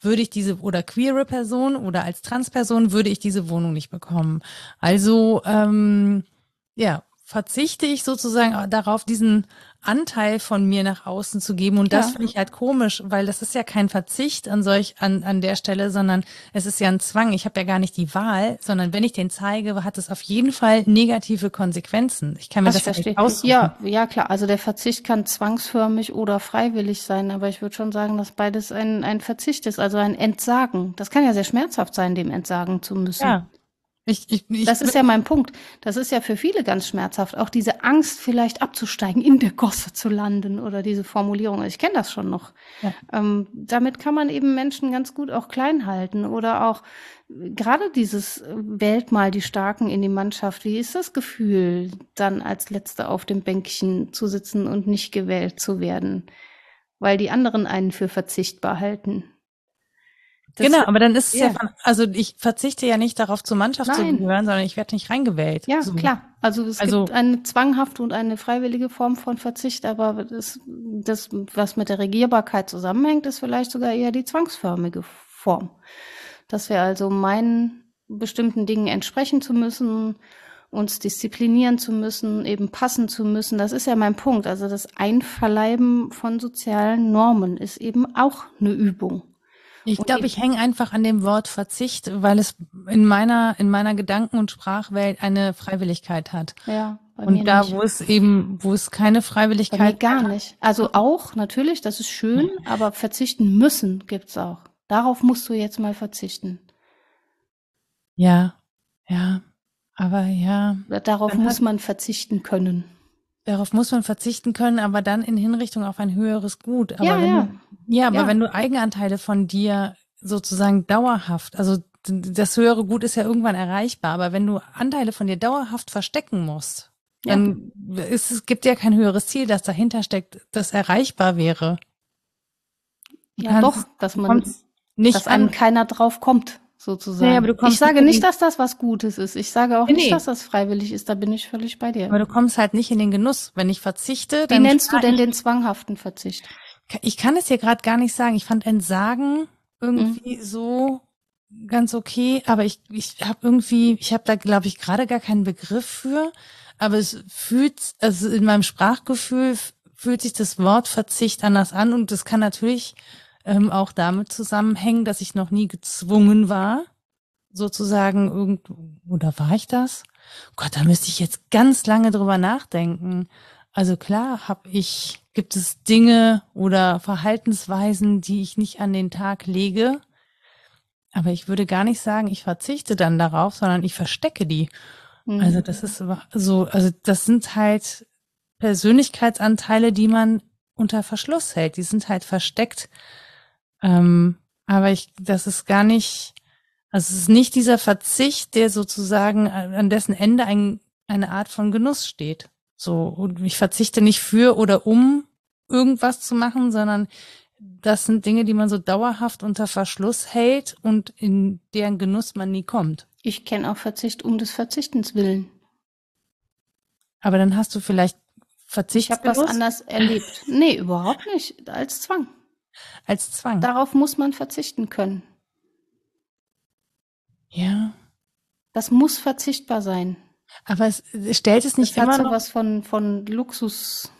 würde ich diese oder queere Person oder als Transperson würde ich diese Wohnung nicht bekommen. Also verzichte ich sozusagen darauf, diesen Anteil von mir nach außen zu geben. Und das finde ich halt komisch, weil das ist ja kein Verzicht an an der Stelle, sondern es ist ja ein Zwang. Ich habe ja gar nicht die Wahl, sondern wenn ich den zeige, hat es auf jeden Fall negative Konsequenzen. Ich kann mir das nicht aussuchen. Ja, klar. Also der Verzicht kann zwangsförmig oder freiwillig sein, aber ich würde schon sagen, dass beides ein Verzicht ist, also ein Entsagen. Das kann ja sehr schmerzhaft sein, dem entsagen zu müssen. Ja. Das ist ja mein Punkt. Das ist ja für viele ganz schmerzhaft. Auch diese Angst, vielleicht abzusteigen, in der Gosse zu landen oder diese Formulierung. Ich kenne das schon noch. Ja. Damit kann man eben Menschen ganz gut auch klein halten oder auch gerade dieses wählt mal die Starken in die Mannschaft. Wie ist das Gefühl, dann als Letzte auf dem Bänkchen zu sitzen und nicht gewählt zu werden, weil die anderen einen für verzichtbar halten? Das, genau, aber dann ist es ja, also ich verzichte ja nicht darauf, zur Mannschaft zu gehören, sondern ich werde nicht reingewählt. Ja, so. Klar. Also es gibt eine zwanghafte und eine freiwillige Form von Verzicht, aber das, was mit der Regierbarkeit zusammenhängt, ist vielleicht sogar eher die zwangsförmige Form. Dass wir also meinen, bestimmten Dingen entsprechen zu müssen, uns disziplinieren zu müssen, eben passen zu müssen. Das ist ja mein Punkt. Also das Einverleiben von sozialen Normen ist eben auch eine Übung. Ich glaube, ich hänge einfach an dem Wort Verzicht, weil es in meiner Gedanken- und Sprachwelt eine Freiwilligkeit hat. Ja. Und da, wo es keine Freiwilligkeit hat. Gar nicht. Also auch, natürlich, das ist schön, aber verzichten müssen gibt's auch. Darauf musst du jetzt mal verzichten. Ja, aber ja. Darauf muss man verzichten können. Darauf muss man verzichten können, aber dann in Hinrichtung auf ein höheres Gut. Aber wenn du Eigenanteile von dir sozusagen dauerhaft, also das höhere Gut ist ja irgendwann erreichbar, aber wenn du Anteile von dir dauerhaft verstecken musst, dann gibt ja kein höheres Ziel, das dahinter steckt, das erreichbar wäre. Ja, doch, dass einem keiner drauf kommt, sozusagen. Nee, aber ich sage nicht, dass das was Gutes ist. Ich sage auch nicht, dass das freiwillig ist. Da bin ich völlig bei dir. Aber du kommst halt nicht in den Genuss. Wenn ich verzichte, dann... Wie nennst du denn den zwanghaften Verzicht? Ich kann es dir gerade gar nicht sagen. Ich fand Entsagen irgendwie so ganz okay. Aber ich habe da, glaube ich, gerade gar keinen Begriff für. Aber in meinem Sprachgefühl fühlt sich das Wort Verzicht anders an. Und das kann natürlich... auch damit zusammenhängen, dass ich noch nie gezwungen war, sozusagen oder war ich das? Gott, da müsste ich jetzt ganz lange drüber nachdenken. Also klar, gibt es Dinge oder Verhaltensweisen, die ich nicht an den Tag lege, aber ich würde gar nicht sagen, ich verzichte dann darauf, sondern ich verstecke die. Mhm. Also das ist so, also das sind halt Persönlichkeitsanteile, die man unter Verschluss hält. Die sind halt versteckt. Aber das ist gar nicht, also es ist nicht dieser Verzicht, der sozusagen an dessen Ende eine Art von Genuss steht. So, und ich verzichte nicht für oder um irgendwas zu machen, sondern das sind Dinge, die man so dauerhaft unter Verschluss hält und in deren Genuss man nie kommt. Ich kenne auch Verzicht um des Verzichtens willen. Aber dann hast du vielleicht Verzicht. Ich habe das anders erlebt. Nee, überhaupt nicht. Als Zwang. Als Zwang. Darauf muss man verzichten können. Ja. Das muss verzichtbar sein. Aber es stellt es nicht immer noch... Das hat so was von Luxus...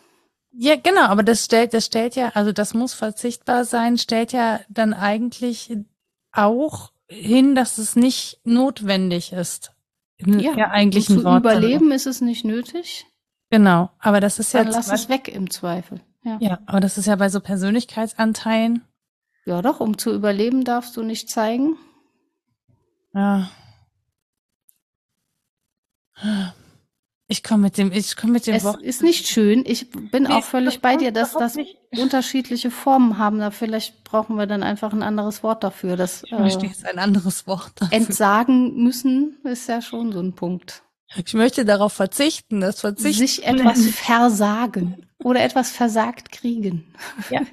Ja, genau, aber das stellt ja, also das muss verzichtbar sein, stellt ja dann eigentlich auch hin, dass es nicht notwendig ist. Ja, eigentlich ein Wort. Zum Überleben ist es nicht nötig. Genau, aber das ist ja... Dann lass es weg im Zweifel. Ja, aber das ist ja bei so Persönlichkeitsanteilen. Ja doch, um zu überleben darfst du nicht zeigen. Ja. Ich komme mit dem Wort. Es ist nicht schön. Ich bin auch völlig bei dir, dass das unterschiedliche Formen haben. Da vielleicht brauchen wir dann einfach ein anderes Wort dafür. Das ein anderes Wort dafür. Entsagen müssen ist ja schon so ein Punkt. Ich möchte darauf verzichten, das Verzichten. Sich etwas versagen oder etwas versagt kriegen.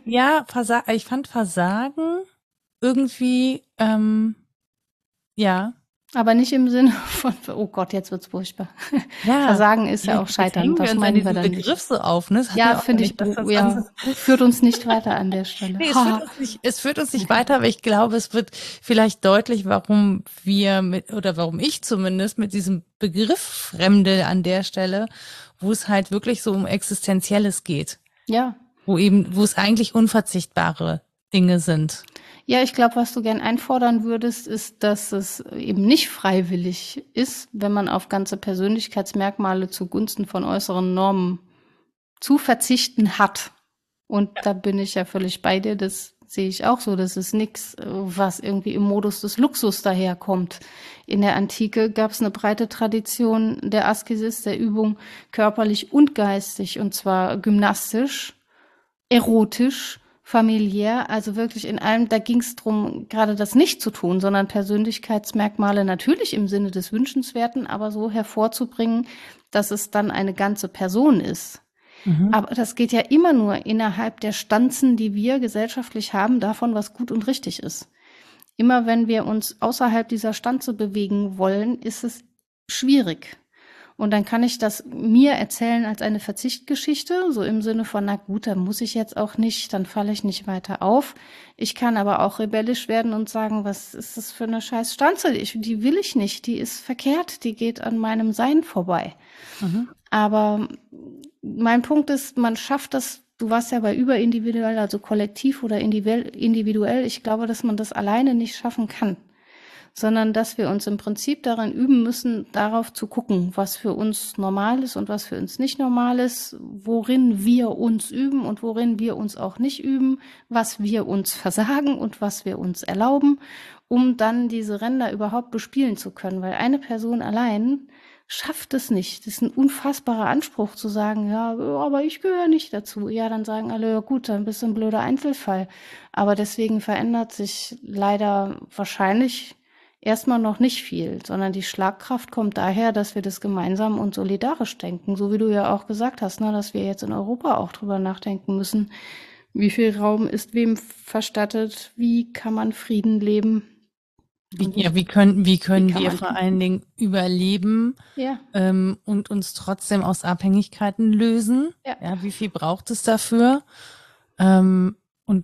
Ja, ich fand Versagen irgendwie, ja. Aber nicht im Sinne von, oh Gott, jetzt wird's furchtbar. Ja, Versagen ist ja auch Scheitern. Das meinen wir dann nicht. Begriff so auf, ne? Ja, finde ich, führt uns nicht weiter an der Stelle. Nee, es führt uns nicht weiter, aber ich glaube, es wird vielleicht deutlich, warum warum ich zumindest mit diesem Begriff Fremde an der Stelle wo es halt wirklich so um Existenzielles geht. Ja. Wo es eigentlich unverzichtbare Dinge sind. Ja, ich glaube, was du gern einfordern würdest, ist, dass es eben nicht freiwillig ist, wenn man auf ganze Persönlichkeitsmerkmale zugunsten von äußeren Normen zu verzichten hat. Und da bin ich ja völlig bei dir, das sehe ich auch so. Das ist nichts, was irgendwie im Modus des Luxus daherkommt. In der Antike gab es eine breite Tradition der Askesis, der Übung körperlich und geistig, und zwar gymnastisch, erotisch, familiär, also wirklich in allem. Da ging es darum, gerade das nicht zu tun, sondern Persönlichkeitsmerkmale natürlich im Sinne des Wünschenswerten, aber so hervorzubringen, dass es dann eine ganze Person ist. Mhm. Aber das geht ja immer nur innerhalb der Stanzen, die wir gesellschaftlich haben, davon, was gut und richtig ist. Immer wenn wir uns außerhalb dieser Stanze bewegen wollen, ist es schwierig. Und dann kann ich das mir erzählen als eine Verzichtgeschichte, so im Sinne von, na gut, da muss ich jetzt auch nicht, dann falle ich nicht weiter auf. Ich kann aber auch rebellisch werden und sagen, was ist das für eine scheiß Stanze? Die will ich nicht, die ist verkehrt, die geht an meinem Sein vorbei. Mhm. Aber mein Punkt ist, man schafft das, du warst ja bei überindividuell, also kollektiv oder individuell, ich glaube, dass man das alleine nicht schaffen kann, sondern dass wir uns im Prinzip darin üben müssen, darauf zu gucken, was für uns normal ist und was für uns nicht normal ist, worin wir uns üben und worin wir uns auch nicht üben, was wir uns versagen und was wir uns erlauben, um dann diese Ränder überhaupt bespielen zu können. Weil eine Person allein schafft es nicht. Das ist ein unfassbarer Anspruch zu sagen, ja, aber ich gehöre nicht dazu. Ja, dann sagen alle, ja gut, dann bist du ein blöder Einzelfall. Aber deswegen verändert sich leider wahrscheinlich erstmal noch nicht viel, sondern die Schlagkraft kommt daher, dass wir das gemeinsam und solidarisch denken, so wie du ja auch gesagt hast, ne, dass wir jetzt in Europa auch drüber nachdenken müssen, wie viel Raum ist wem verstattet, wie kann man Frieden leben? Wie können wir vor allen Dingen überleben, ja, und uns trotzdem aus Abhängigkeiten lösen? Ja. Ja, wie viel braucht es dafür? Und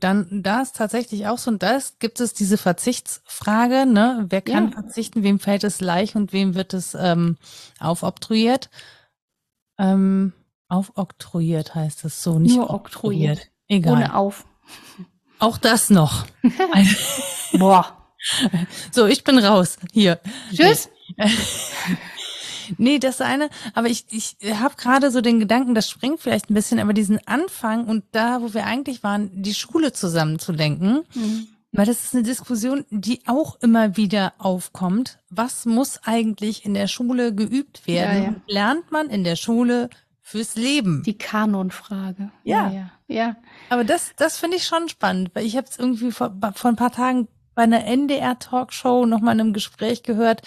dann, da ist tatsächlich auch so, und da gibt es diese Verzichtsfrage, ne? Wer kann verzichten, wem fällt es leicht und wem wird es aufoktroyiert? Aufoktroyiert heißt es so, nicht nur oktroyiert. Egal. Ohne auf. Auch das noch. Boah. So, ich bin raus. Hier. Tschüss. Nee, das eine, aber ich habe gerade so den Gedanken, das springt vielleicht ein bisschen, aber diesen Anfang und da, wo wir eigentlich waren, die Schule zusammenzudenken, weil das ist eine Diskussion, die auch immer wieder aufkommt. Was muss eigentlich in der Schule geübt werden? Ja, ja. Lernt man in der Schule fürs Leben? Die Kanonfrage. Ja. Ja. Aber das finde ich schon spannend, weil ich habe es irgendwie vor ein paar Tagen bei einer NDR-Talkshow nochmal in einem Gespräch gehört,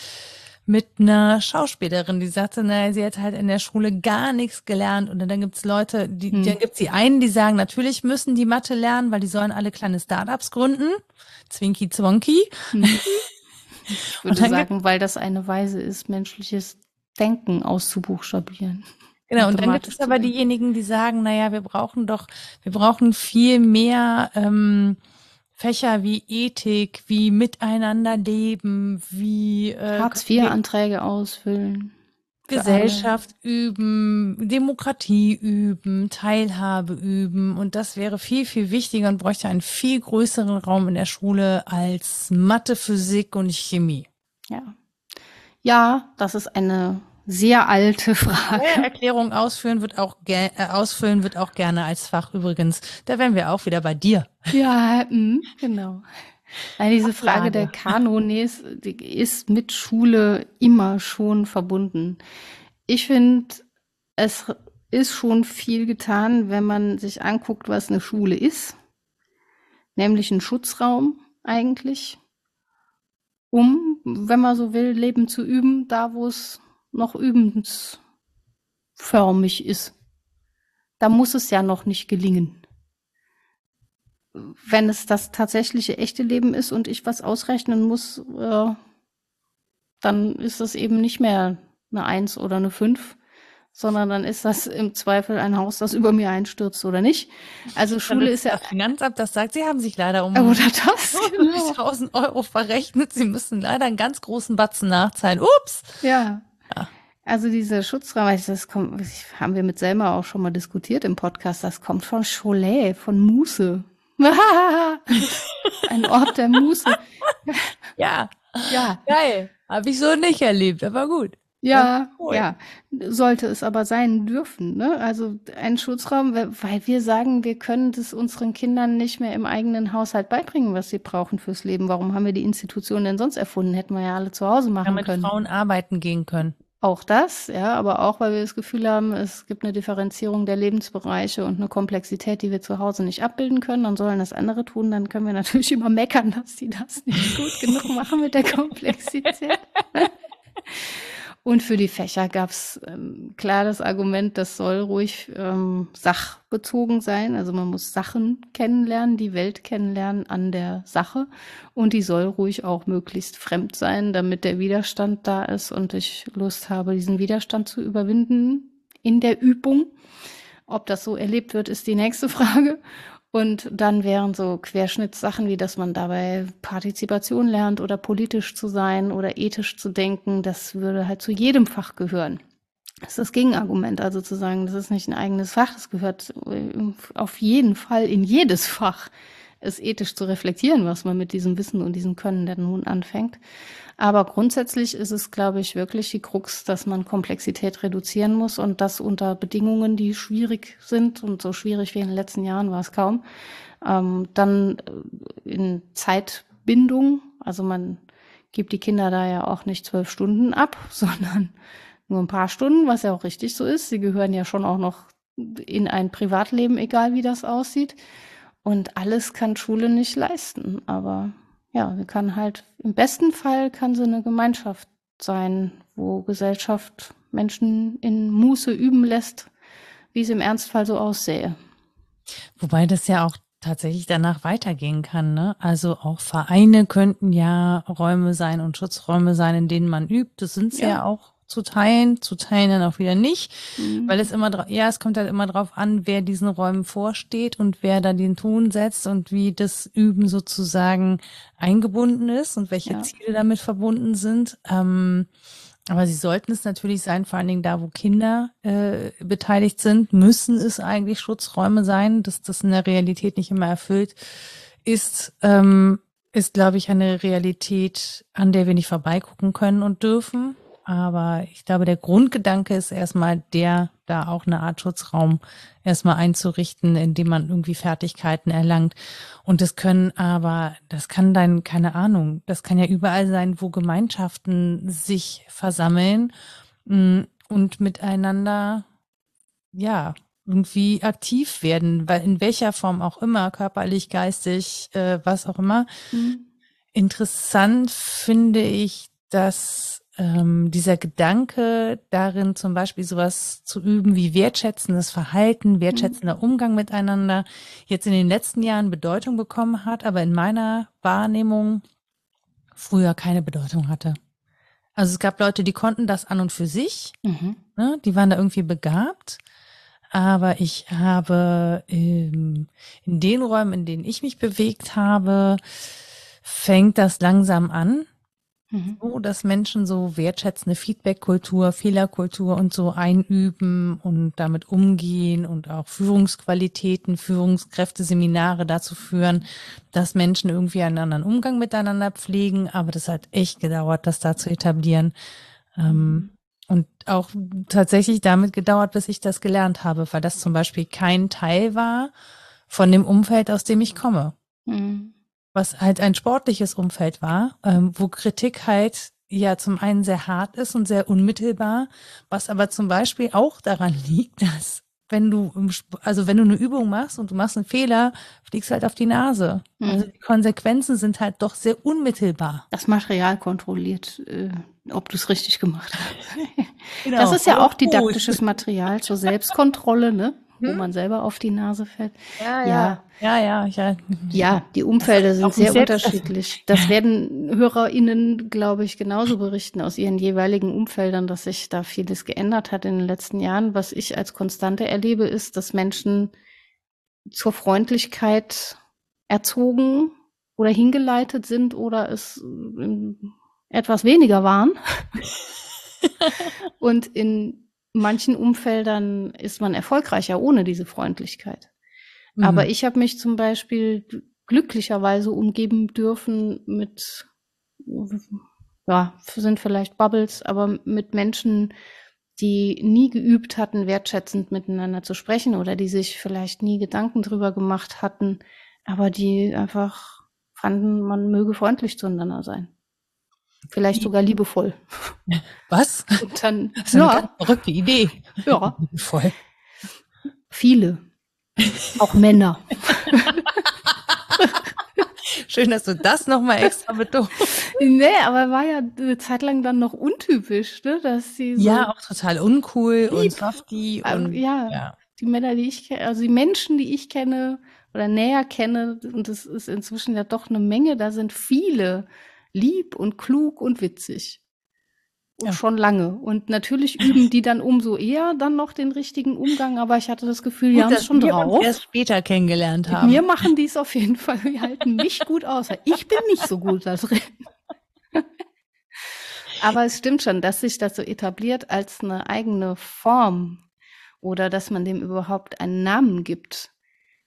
mit einer Schauspielerin, die sagte, naja, sie hat halt in der Schule gar nichts gelernt. Und dann gibt's Leute, dann gibt's die einen, die sagen, natürlich müssen die Mathe lernen, weil die sollen alle kleine Startups gründen. Zwinki Zwonki. Ich würde sagen, weil das eine Weise ist, menschliches Denken auszubuchstabieren. Genau, und dann gibt es aber diejenigen, die sagen, naja, wir brauchen viel mehr Fächer wie Ethik, wie miteinander leben, wie Hartz-IV-Anträge ausfüllen, Gesellschaft üben, Demokratie üben, Teilhabe üben. Und das wäre viel, viel wichtiger und bräuchte einen viel größeren Raum in der Schule als Mathe, Physik und Chemie. Ja, das ist eine sehr alte Frage. Erklärung ausfüllen wird auch gerne als Fach übrigens. Da wären wir auch wieder bei dir. Ja, genau. Also diese Frage der Kanones, die ist mit Schule immer schon verbunden. Ich finde, es ist schon viel getan, wenn man sich anguckt, was eine Schule ist. Nämlich ein Schutzraum eigentlich, um, wenn man so will, Leben zu üben, da wo es noch übensförmig ist. Da muss es ja noch nicht gelingen. Wenn es das tatsächliche, echte Leben ist und ich was ausrechnen muss, dann ist es eben nicht mehr eine 1 oder eine 5, sondern dann ist das im Zweifel ein Haus, das über mir einstürzt oder nicht. Also Schule ist ja... Das Finanzamt, das sagt, Sie haben sich leider um 100.000 Euro verrechnet. Sie müssen leider einen ganz großen Batzen nachzahlen. Ups! Ja. Also dieser Schutzrahmen, das kommt, haben wir mit Selma auch schon mal diskutiert im Podcast, das kommt von Cholet, von Muße. Ein Ort der Muße. Ja. Ja. Geil. Habe ich so nicht erlebt, aber gut. Ja, cool. Ja. Sollte es aber sein dürfen, ne? Also ein Schutzraum, weil wir sagen, wir können das unseren Kindern nicht mehr im eigenen Haushalt beibringen, was sie brauchen fürs Leben. Warum haben wir die Institution denn sonst erfunden? Hätten wir ja alle zu Hause machen können. Damit Frauen arbeiten gehen können. Auch das, ja, aber auch, weil wir das Gefühl haben, es gibt eine Differenzierung der Lebensbereiche und eine Komplexität, die wir zu Hause nicht abbilden können. Dann sollen das andere tun, dann können wir natürlich immer meckern, dass die das nicht gut genug machen mit der Komplexität. Und für die Fächer gab's klar das Argument, das soll ruhig sachbezogen sein. Also man muss Sachen kennenlernen, die Welt kennenlernen an der Sache. Und die soll ruhig auch möglichst fremd sein, damit der Widerstand da ist und ich Lust habe, diesen Widerstand zu überwinden in der Übung. Ob das so erlebt wird, ist die nächste Frage. Und dann wären so Querschnittssachen wie, dass man dabei Partizipation lernt oder politisch zu sein oder ethisch zu denken, das würde halt zu jedem Fach gehören. Das ist das Gegenargument, also zu sagen, das ist nicht ein eigenes Fach, das gehört auf jeden Fall in jedes Fach, es ethisch zu reflektieren, was man mit diesem Wissen und diesem Können dann nun anfängt. Aber grundsätzlich ist es, glaube ich, wirklich die Krux, dass man Komplexität reduzieren muss und das unter Bedingungen, die schwierig sind und so schwierig wie in den letzten Jahren war es kaum. Dann in Zeitbindung, also man gibt die Kinder da ja auch nicht 12 Stunden ab, sondern nur ein paar Stunden, was ja auch richtig so ist. Sie gehören ja schon auch noch in ein Privatleben, egal wie das aussieht. Und alles kann Schule nicht leisten, aber ja, sie kann halt, im besten Fall kann sie eine Gemeinschaft sein, wo Gesellschaft Menschen in Muße üben lässt, wie es im Ernstfall so aussähe. Wobei das ja auch tatsächlich danach weitergehen kann, ne? Also auch Vereine könnten ja Räume sein und Schutzräume sein, in denen man übt. Das sind ja auch zu teilen dann auch wieder nicht, weil es immer es kommt halt immer drauf an, wer diesen Räumen vorsteht und wer da den Ton setzt und wie das Üben sozusagen eingebunden ist und welche Ziele damit verbunden sind. Aber sie sollten es natürlich sein, vor allen Dingen da, wo Kinder beteiligt sind, müssen es eigentlich Schutzräume sein. Dass das in der Realität nicht immer erfüllt ist, ist, glaube ich, eine Realität, an der wir nicht vorbeigucken können und dürfen. Aber ich glaube, der Grundgedanke ist erstmal der, da auch eine Art Schutzraum erstmal einzurichten, in dem man irgendwie Fertigkeiten erlangt. Und das kann ja überall sein, wo Gemeinschaften sich versammeln und miteinander, irgendwie aktiv werden, weil in welcher Form auch immer, körperlich, geistig, was auch immer. Mhm. Interessant finde ich, dass dieser Gedanke darin, zum Beispiel sowas zu üben wie wertschätzendes Verhalten, wertschätzender Umgang miteinander, jetzt in den letzten Jahren Bedeutung bekommen hat, aber in meiner Wahrnehmung früher keine Bedeutung hatte. Also es gab Leute, die konnten das an und für sich, ne, die waren da irgendwie begabt, aber ich habe in den Räumen, in denen ich mich bewegt habe, fängt das langsam an. So, dass Menschen so wertschätzende Feedback-Kultur, Fehlerkultur und so einüben und damit umgehen und auch Führungsqualitäten, Führungskräfteseminare dazu führen, dass Menschen irgendwie einen anderen Umgang miteinander pflegen. Aber das hat echt gedauert, das da zu etablieren. Und auch tatsächlich damit gedauert, bis ich das gelernt habe, weil das zum Beispiel kein Teil war von dem Umfeld, aus dem ich komme. Mhm. Was halt ein sportliches Umfeld war, wo Kritik halt ja zum einen sehr hart ist und sehr unmittelbar, was aber zum Beispiel auch daran liegt, dass wenn du eine Übung machst und du machst einen Fehler, fliegst halt auf die Nase. Mhm. Also die Konsequenzen sind halt doch sehr unmittelbar. Das Material kontrolliert, ob du es richtig gemacht hast. Genau. Das ist ja auch didaktisches Material zur Selbstkontrolle, ne? Wo man selber auf die Nase fällt. Ja. Ja, die Umfelder sind sehr unterschiedlich. Das werden HörerInnen, glaube ich, genauso berichten aus ihren jeweiligen Umfeldern, dass sich da vieles geändert hat in den letzten Jahren. Was ich als Konstante erlebe, ist, dass Menschen zur Freundlichkeit erzogen oder hingeleitet sind oder es etwas weniger waren. Und in manchen Umfeldern ist man erfolgreicher ohne diese Freundlichkeit. Mhm. Aber ich habe mich zum Beispiel glücklicherweise umgeben dürfen mit, ja, sind vielleicht Bubbles, aber mit Menschen, die nie geübt hatten, wertschätzend miteinander zu sprechen oder die sich vielleicht nie Gedanken drüber gemacht hatten, aber die einfach fanden, man möge freundlich zueinander sein. Vielleicht sogar liebevoll. Was? Und dann, das ist ja eine ganz verrückte Idee. Ja. Liebevoll. Viele. Auch Männer. Schön, dass du das nochmal extra betonst. Nee, aber war ja eine Zeit lang dann noch untypisch, ne? Dass sie so ja, auch total uncool lieb. Und softy. Und, ja, die Männer, die ich kenne, also die Menschen, die ich kenne oder näher kenne, und das ist inzwischen ja doch eine Menge, da sind viele lieb und klug und witzig. Und schon lange. Und natürlich üben die dann umso eher dann noch den richtigen Umgang, aber ich hatte das Gefühl, die haben es schon drauf. Dass wir uns erst später kennengelernt haben. Mir machen die es auf jeden Fall, die halten mich gut aus. Ich bin nicht so gut da drin. Aber es stimmt schon, dass sich das so etabliert als eine eigene Form oder dass man dem überhaupt einen Namen gibt,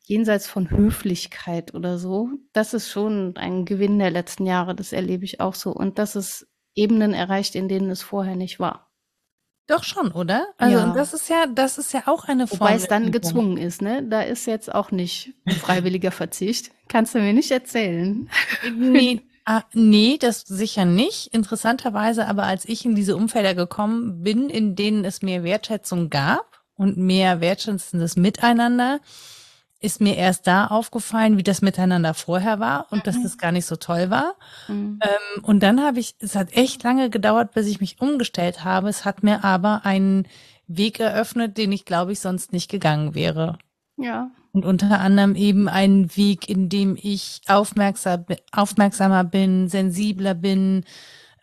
jenseits von Höflichkeit oder so. Das ist schon ein Gewinn der letzten Jahre, das erlebe ich auch so. Und das ist Ebenen erreicht, in denen es vorher nicht war. Doch schon, oder? Also ja. Das ist ja auch eine Form. Wobei es dann gezwungen ist, ne? Da ist jetzt auch nicht freiwilliger Verzicht. Kannst du mir nicht erzählen. Nee, das sicher nicht. Interessanterweise aber, als ich in diese Umfelder gekommen bin, in denen es mehr Wertschätzung gab und mehr wertschätzendes Miteinander, ist mir erst da aufgefallen, wie das Miteinander vorher war und dass das gar nicht so toll war. Mhm. Und dann es hat echt lange gedauert, bis ich mich umgestellt habe. Es hat mir aber einen Weg eröffnet, den ich, glaube ich, sonst nicht gegangen wäre. Ja. Und unter anderem eben einen Weg, in dem ich aufmerksamer bin, sensibler bin,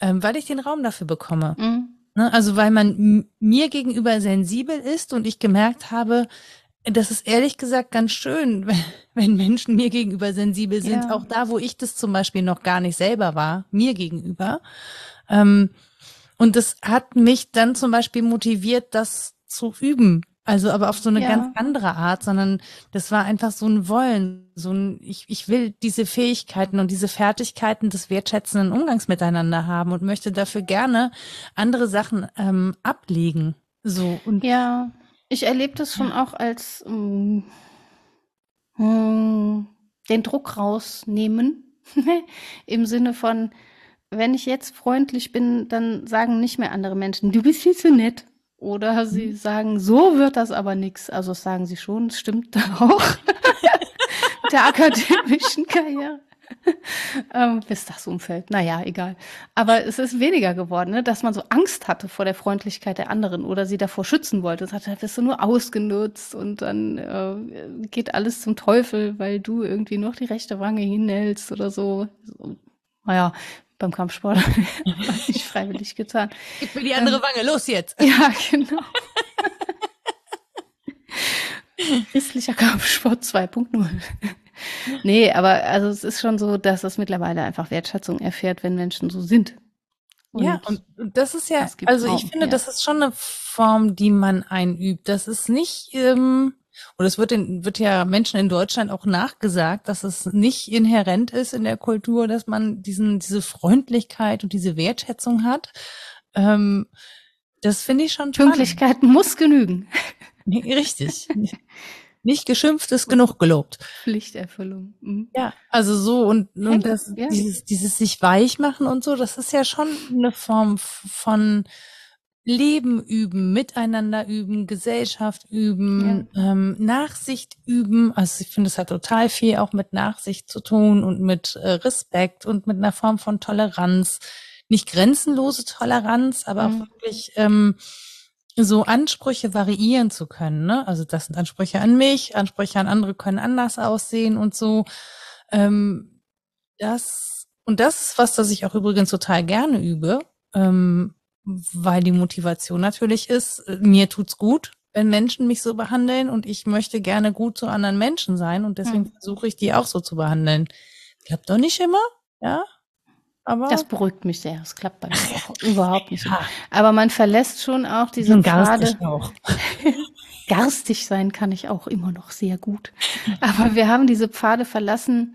weil ich den Raum dafür bekomme. Mhm. Ne? Also weil man mir gegenüber sensibel ist und ich gemerkt habe, das ist ehrlich gesagt ganz schön, wenn Menschen mir gegenüber sensibel sind, auch da, wo ich das zum Beispiel noch gar nicht selber war, mir gegenüber. Und das hat mich dann zum Beispiel motiviert, das zu üben. Also aber auf so eine ganz andere Art, sondern das war einfach so ein Wollen, ich will diese Fähigkeiten und diese Fertigkeiten des wertschätzenden Umgangs miteinander haben und möchte dafür gerne andere Sachen ablegen. So und ich erlebe das schon auch als den Druck rausnehmen, im Sinne von, wenn ich jetzt freundlich bin, dann sagen nicht mehr andere Menschen, du bist viel zu nett. Oder sie sagen, so wird das aber nichts. Also das sagen sie schon, es stimmt auch. Der akademischen Karriere. Bis das umfällt. Naja, egal. Aber es ist weniger geworden, ne? Dass man so Angst hatte vor der Freundlichkeit der anderen oder sie davor schützen wollte. Das hat bist du nur ausgenutzt und dann geht alles zum Teufel, weil du irgendwie noch die rechte Wange hinhältst oder so. Naja, beim Kampfsport nicht freiwillig getan. Ich will die andere Wange, los jetzt! Ja, genau. Christlicher Kampfsport 2.0. Nee, aber also es ist schon so, dass es mittlerweile einfach Wertschätzung erfährt, wenn Menschen so sind. Und das ist ja, also ich finde, das ist schon eine Form, die man einübt. Das ist nicht, und es wird ja Menschen in Deutschland auch nachgesagt, dass es nicht inhärent ist in der Kultur, dass man diese Freundlichkeit und diese Wertschätzung hat. Das finde ich schon toll. Pünktlichkeit muss genügen. Nee, richtig. Nicht geschimpft ist genug gelobt. Pflichterfüllung. Mhm. Ja, also so und das, dieses sich weich machen und so, das ist ja schon eine Form von Leben üben, miteinander üben, Gesellschaft üben, Nachsicht üben. Also ich finde, es hat total viel auch mit Nachsicht zu tun und mit Respekt und mit einer Form von Toleranz. Nicht grenzenlose Toleranz, aber wirklich so Ansprüche variieren zu können, ne? Also das sind Ansprüche an mich, Ansprüche an andere können anders aussehen und so. Das ist was, das ich auch übrigens total gerne übe, weil die Motivation natürlich ist, mir tut's gut, wenn Menschen mich so behandeln und ich möchte gerne gut zu anderen Menschen sein und deswegen versuche ich, die auch so zu behandeln. Klappt doch nicht immer, ja? Aber das beruhigt mich sehr. Das klappt bei mir auch überhaupt nicht. Ja. Aber man verlässt schon auch diese Pfade. Garstig sein kann ich auch immer noch sehr gut. Aber wir haben diese Pfade verlassen.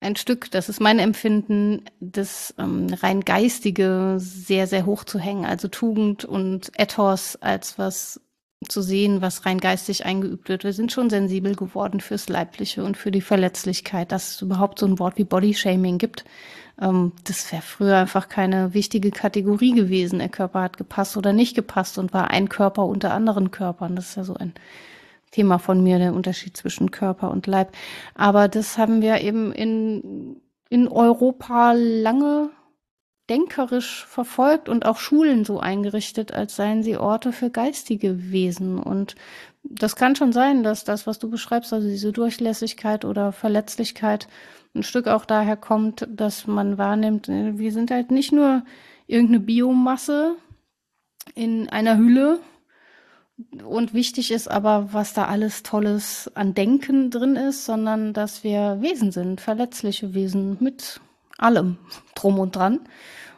Ein Stück, das ist mein Empfinden, das rein Geistige sehr, sehr hoch zu hängen. Also Tugend und Ethos als was zu sehen, was rein geistig eingeübt wird. Wir sind schon sensibel geworden fürs Leibliche und für die Verletzlichkeit, dass es überhaupt so ein Wort wie Bodyshaming gibt. Das wäre früher einfach keine wichtige Kategorie gewesen. Der Körper hat gepasst oder nicht gepasst und war ein Körper unter anderen Körpern. Das ist ja so ein Thema von mir, der Unterschied zwischen Körper und Leib. Aber das haben wir eben in Europa lange denkerisch verfolgt und auch Schulen so eingerichtet, als seien sie Orte für geistige Wesen. Und das kann schon sein, dass das, was du beschreibst, also diese Durchlässigkeit oder Verletzlichkeit, ein Stück auch daher kommt, dass man wahrnimmt, wir sind halt nicht nur irgendeine Biomasse in einer Hülle. Und wichtig ist aber, was da alles Tolles an Denken drin ist, sondern dass wir Wesen sind, verletzliche Wesen mit allem drum und dran.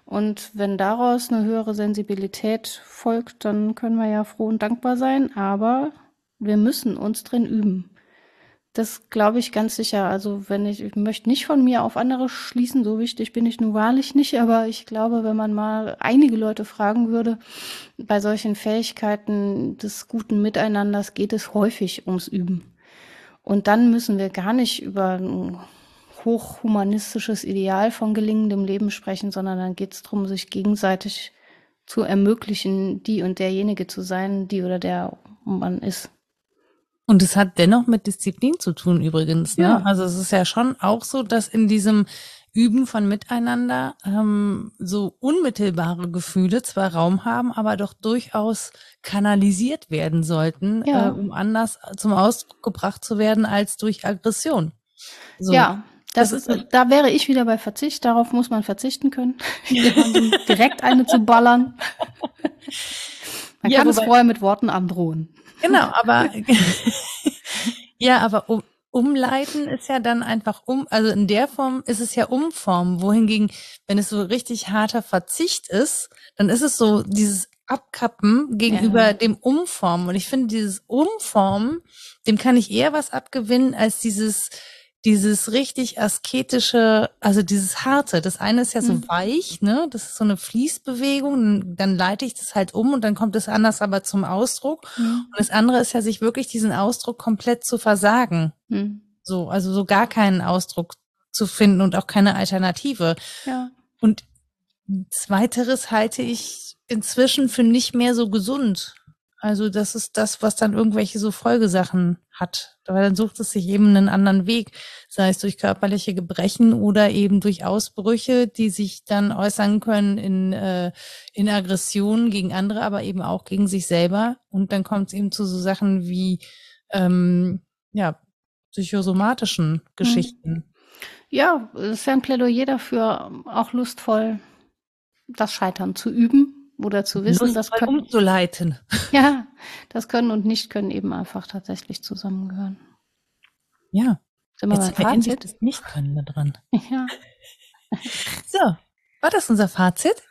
Und wenn daraus eine höhere Sensibilität folgt, dann können wir ja froh und dankbar sein, aber wir müssen uns drin üben. Das glaube ich ganz sicher. Also wenn ich möchte nicht von mir auf andere schließen, so wichtig bin ich nun wahrlich nicht, aber ich glaube, wenn man mal einige Leute fragen würde, bei solchen Fähigkeiten des guten Miteinanders geht es häufig ums Üben. Und dann müssen wir gar nicht über ein hochhumanistisches Ideal von gelingendem Leben sprechen, sondern dann geht es darum, sich gegenseitig zu ermöglichen, die und derjenige zu sein, die oder der man ist. Und es hat dennoch mit Disziplin zu tun übrigens, ne? Ja. Also es ist ja schon auch so, dass in diesem Üben von Miteinander so unmittelbare Gefühle zwar Raum haben, aber doch durchaus kanalisiert werden sollten, ja. Um anders zum Ausdruck gebracht zu werden als durch Aggression. So. Ja. Das ist, da wäre ich wieder bei Verzicht. Darauf muss man verzichten können, direkt eine zu ballern. Man kann es vorher mit Worten androhen. Genau, aber ja, aber umleiten ist ja dann einfach also in der Form ist es ja umformen. Wohingegen, wenn es so richtig harter Verzicht ist, dann ist es so dieses Abkappen gegenüber dem Umformen. Und ich finde, dieses Umformen, dem kann ich eher was abgewinnen als dieses richtig asketische, also dieses harte. Das eine ist ja so weich, ne? Das ist so eine Fließbewegung, dann leite ich das halt um und dann kommt es anders aber zum Ausdruck. Mhm. Und das andere ist ja, sich wirklich diesen Ausdruck komplett zu versagen. Mhm. So, also so gar keinen Ausdruck zu finden und auch keine Alternative. Ja. Und zweiteres halte ich inzwischen für nicht mehr so gesund. Also das ist das, was dann irgendwelche so Folgesachen hat. Weil dann sucht es sich eben einen anderen Weg, sei es durch körperliche Gebrechen oder eben durch Ausbrüche, die sich dann äußern können in Aggressionen gegen andere, aber eben auch gegen sich selber. Und dann kommt es eben zu so Sachen wie psychosomatischen Geschichten. Ja, es ist ja ein Plädoyer dafür, auch lustvoll das Scheitern zu üben. Oder zu wissen, das können, umzuleiten. Ja, das Können und Nicht-Können eben einfach tatsächlich zusammengehören. Ja. Sind wir jetzt verändert das Nicht-Können da dran. Ja. So, war das unser Fazit?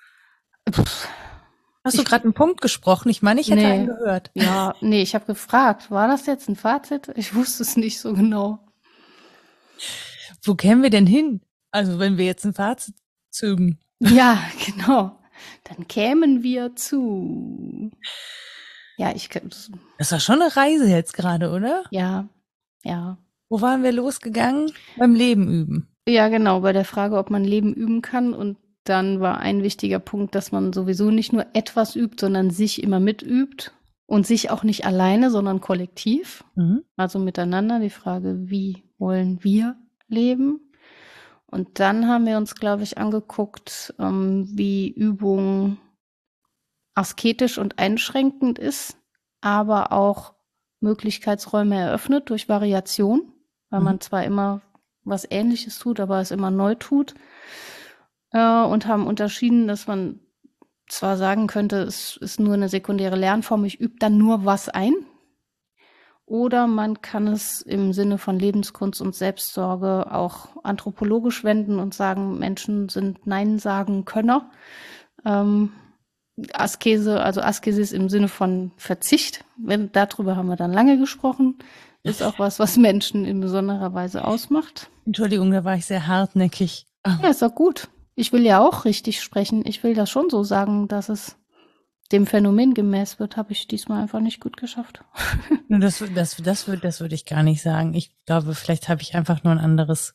Hast du gerade einen Punkt gesprochen? Ich meine, ich hätte einen gehört. Ja, nee, ich habe gefragt, war das jetzt ein Fazit? Ich wusste es nicht so genau. Wo kämen wir denn hin? Also, wenn wir jetzt ein Fazit zögen. Ja, genau. Dann kämen wir zu. Ja, ich kann. Das war schon eine Reise jetzt gerade, oder? Ja, ja. Wo waren wir losgegangen? Beim Leben üben. Ja, genau, bei der Frage, ob man Leben üben kann. Und dann war ein wichtiger Punkt, dass man sowieso nicht nur etwas übt, sondern sich immer mitübt. Und sich auch nicht alleine, sondern kollektiv. Mhm. Also miteinander. Die Frage, wie wollen wir leben? Und dann haben wir uns, glaube ich, angeguckt, wie Übung asketisch und einschränkend ist, aber auch Möglichkeitsräume eröffnet durch Variation, weil man zwar immer was Ähnliches tut, aber es immer neu tut. Und haben unterschieden, dass man zwar sagen könnte, es ist nur eine sekundäre Lernform, ich übe dann nur was ein. Oder man kann es im Sinne von Lebenskunst und Selbstsorge auch anthropologisch wenden und sagen, Menschen sind Nein-Sagen-Könner. Askese, also Askesis im Sinne von Verzicht, darüber haben wir dann lange gesprochen, ist auch was, was Menschen in besonderer Weise ausmacht. Entschuldigung, da war ich sehr hartnäckig. Ach. Ja, ist doch gut. Ich will ja auch richtig sprechen. Ich will das schon so sagen, dass es dem Phänomen gemäß wird, habe ich diesmal einfach nicht gut geschafft. Das würde ich gar nicht sagen. Ich glaube, vielleicht habe ich einfach nur ein anderes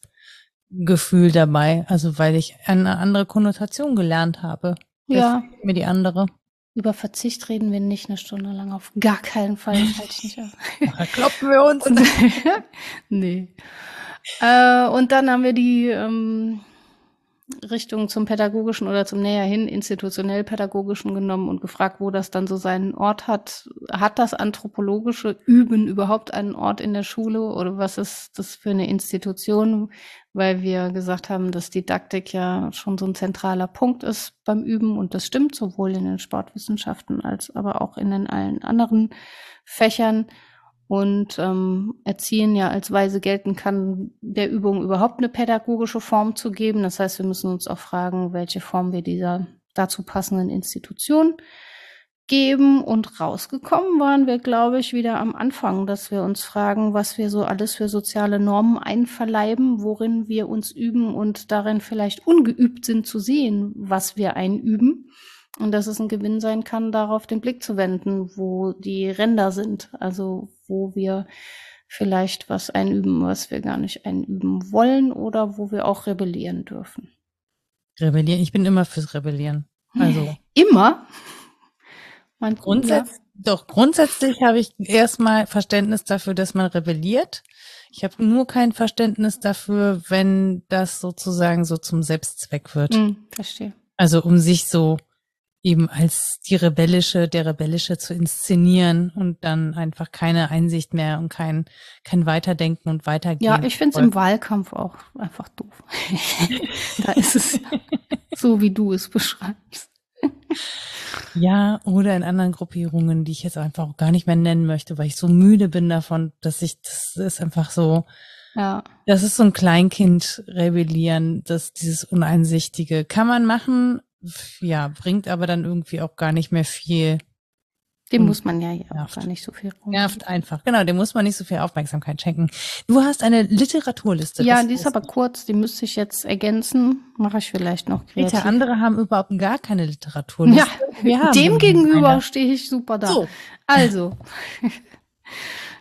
Gefühl dabei, also weil ich eine andere Konnotation gelernt habe. Ja. Mir die andere. Über Verzicht reden wir nicht eine Stunde lang, auf gar keinen Fall. Das halte ich nicht aus. Da kloppen wir uns. Nee. Und dann haben wir die Richtung zum pädagogischen oder zum näherhin institutionell-pädagogischen genommen und gefragt, wo das dann so seinen Ort hat. Hat das anthropologische Üben überhaupt einen Ort in der Schule oder was ist das für eine Institution? Weil wir gesagt haben, dass Didaktik ja schon so ein zentraler Punkt ist beim Üben und das stimmt sowohl in den Sportwissenschaften als aber auch in den allen anderen Fächern. Und Erziehen ja als Weise gelten kann, der Übung überhaupt eine pädagogische Form zu geben. Das heißt, wir müssen uns auch fragen, welche Form wir dieser dazu passenden Institution geben. Und rausgekommen waren wir, glaube ich, wieder am Anfang, dass wir uns fragen, was wir so alles für soziale Normen einverleiben, worin wir uns üben und darin vielleicht ungeübt sind zu sehen, was wir einüben. Und dass es ein Gewinn sein kann, darauf den Blick zu wenden, wo die Ränder sind, also wo wir vielleicht was einüben, was wir gar nicht einüben wollen oder wo wir auch rebellieren dürfen. Rebellieren, ich bin immer fürs Rebellieren. Also immer? Man grundsätzlich habe ich erstmal Verständnis dafür, dass man rebelliert. Ich habe nur kein Verständnis dafür, wenn das sozusagen so zum Selbstzweck wird. Verstehe. Also um sich so eben als der Rebellische zu inszenieren und dann einfach keine Einsicht mehr und kein Weiterdenken und Weitergehen. Ja, ich finde es im Wahlkampf auch einfach doof. Da ist es so, wie du es beschreibst. Ja, oder in anderen Gruppierungen, die ich jetzt einfach auch gar nicht mehr nennen möchte, weil ich so müde bin davon, das ist einfach so, ja. Das ist so ein Kleinkind-Rebellieren, dieses Uneinsichtige kann man machen, ja, bringt aber dann irgendwie auch gar nicht mehr viel. Dem muss man ja auch gar nicht so viel rumgehen. Nervt einfach. Genau, dem muss man nicht so viel Aufmerksamkeit schenken. Du hast eine Literaturliste. Ja, die ist aber kurz, die müsste ich jetzt ergänzen. Mache ich vielleicht noch kreativ. Peter, andere haben überhaupt gar keine Literaturliste. Ja, dem gegenüber stehe ich super da. So. Also,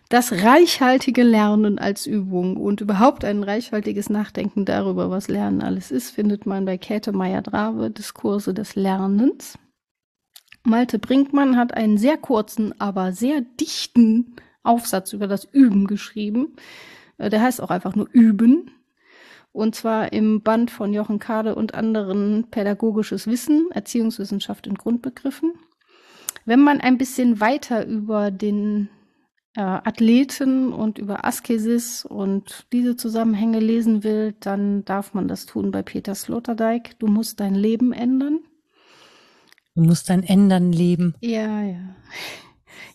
das reichhaltige Lernen als Übung und überhaupt ein reichhaltiges Nachdenken darüber, was Lernen alles ist, findet man bei Käthe Meyer-Drawe, Diskurse des Lernens. Malte Brinkmann hat einen sehr kurzen, aber sehr dichten Aufsatz über das Üben geschrieben. Der heißt auch einfach nur Üben. Und zwar im Band von Jochen Kade und anderen Pädagogisches Wissen, Erziehungswissenschaft in Grundbegriffen. Wenn man ein bisschen weiter über den Athleten und über Askesis und diese Zusammenhänge lesen will, dann darf man das tun bei Peter Sloterdijk. Du musst dein Leben ändern. Du musst dein Ändern leben. Ja.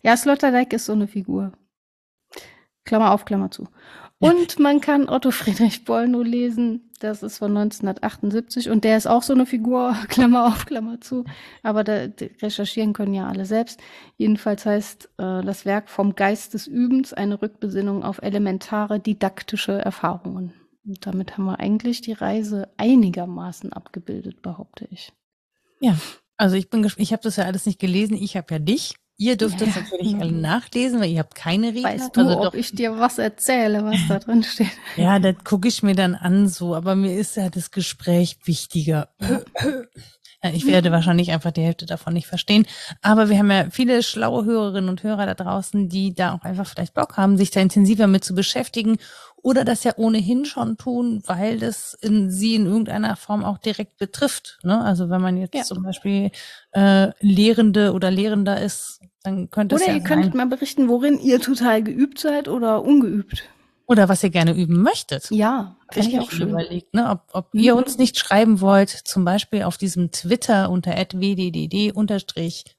Ja, Sloterdijk ist so eine Figur. Klammer auf, Klammer zu. Und man kann Otto Friedrich Bollnow lesen. Das ist von 1978. Und der ist auch so eine Figur, Klammer auf, Klammer zu. Aber da recherchieren können ja alle selbst. Jedenfalls heißt das Werk Vom Geist des Übens, eine Rückbesinnung auf elementare didaktische Erfahrungen. Und damit haben wir eigentlich die Reise einigermaßen abgebildet, behaupte ich. Ja. Also ich bin ich habe das ja alles nicht gelesen, ich habe ja dich. Ihr dürft das natürlich alle nachlesen, weil ihr habt keine Redner. Weißt du, also ob ich dir was erzähle, was da drin steht? Ja, das gucke ich mir dann an so, aber mir ist ja das Gespräch wichtiger. Ja, ich werde wahrscheinlich einfach die Hälfte davon nicht verstehen, aber wir haben ja viele schlaue Hörerinnen und Hörer da draußen, die da auch einfach vielleicht Bock haben, sich da intensiver mit zu beschäftigen oder das ja ohnehin schon tun, weil das sie in irgendeiner Form auch direkt betrifft. Ne? Also wenn man jetzt zum Beispiel Lehrende oder Lehrender ist, dann könnte es ja sein. Oder ihr könnt mal berichten, worin ihr total geübt seid oder ungeübt. Oder was ihr gerne üben möchtet. Ja, finde ich auch schön. Überlegt, ne? Ob ihr uns nicht schreiben wollt, zum Beispiel auf diesem Twitter unter @wddd_podcast,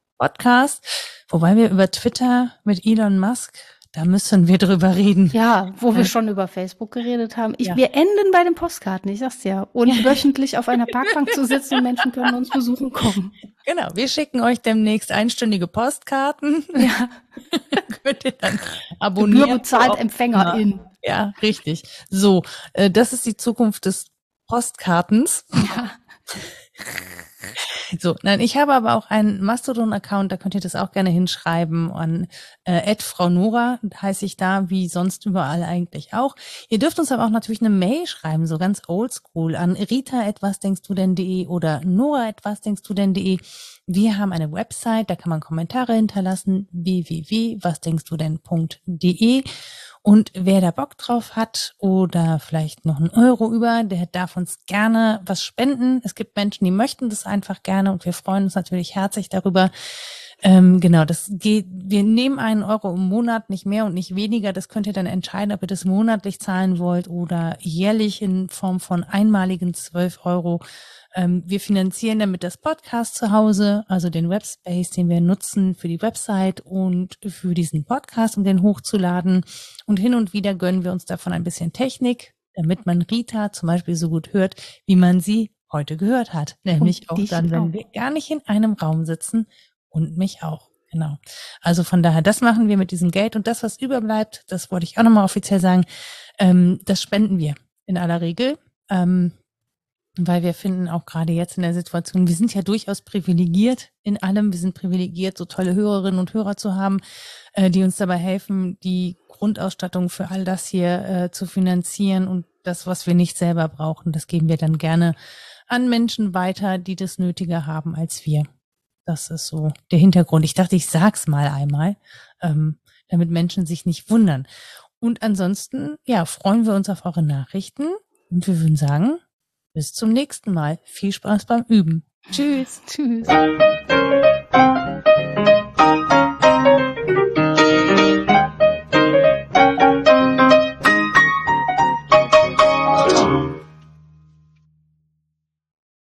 wobei wir über Twitter mit Elon Musk, Da müssen wir drüber reden. Ja, wo wir schon über Facebook geredet haben. Wir enden bei den Postkarten, ich sag's dir. Und wöchentlich auf einer Parkbank zu sitzen und Menschen können uns besuchen kommen. Genau, wir schicken euch demnächst einstündige Postkarten. Ja. Könnt ihr dann abonnieren. Gebühr bezahlt EmpfängerInnen. Ja, richtig. So, das ist die Zukunft des Postkartens. Ja. So, nein, ich habe aber auch einen Mastodon-Account, da könnt ihr das auch gerne hinschreiben an @frau_nora, heiße ich da, wie sonst überall eigentlich auch. Ihr dürft uns aber auch natürlich eine Mail schreiben, so ganz oldschool, an rita@wasdenkstdudenn.de oder nora@wasdenkstdudenn.de. Wir haben eine Website, da kann man Kommentare hinterlassen, www.wasdenkstdudenn.de. Und wer da Bock drauf hat oder vielleicht noch einen Euro über, der darf uns gerne was spenden. Es gibt Menschen, die möchten das einfach gerne und wir freuen uns natürlich herzlich darüber. Genau, das geht. Wir nehmen 1 Euro im Monat, nicht mehr und nicht weniger. Das könnt ihr dann entscheiden, ob ihr das monatlich zahlen wollt oder jährlich in Form von einmaligen 12 Euro. Wir finanzieren damit das Podcast zu Hause, also den Webspace, den wir nutzen für die Website und für diesen Podcast, um den hochzuladen. Und hin und wieder gönnen wir uns davon ein bisschen Technik, damit man Rita zum Beispiel so gut hört, wie man sie heute gehört hat. Nämlich auch dann, wenn wir gar nicht in einem Raum sitzen und mich auch. Genau. Also von daher, das machen wir mit diesem Geld. Und das, was überbleibt, das wollte ich auch nochmal offiziell sagen, das spenden wir in aller Regel. Weil wir finden auch gerade jetzt in der Situation, wir sind ja durchaus privilegiert in allem. Wir sind privilegiert, so tolle Hörerinnen und Hörer zu haben, die uns dabei helfen, die Grundausstattung für all das hier zu finanzieren und das, was wir nicht selber brauchen. Das geben wir dann gerne an Menschen weiter, die das nötiger haben als wir. Das ist so der Hintergrund. Ich dachte, ich sag's mal einmal, damit Menschen sich nicht wundern. Und ansonsten, ja, freuen wir uns auf eure Nachrichten und wir würden sagen, bis zum nächsten Mal. Viel Spaß beim Üben. Tschüss. Tschüss.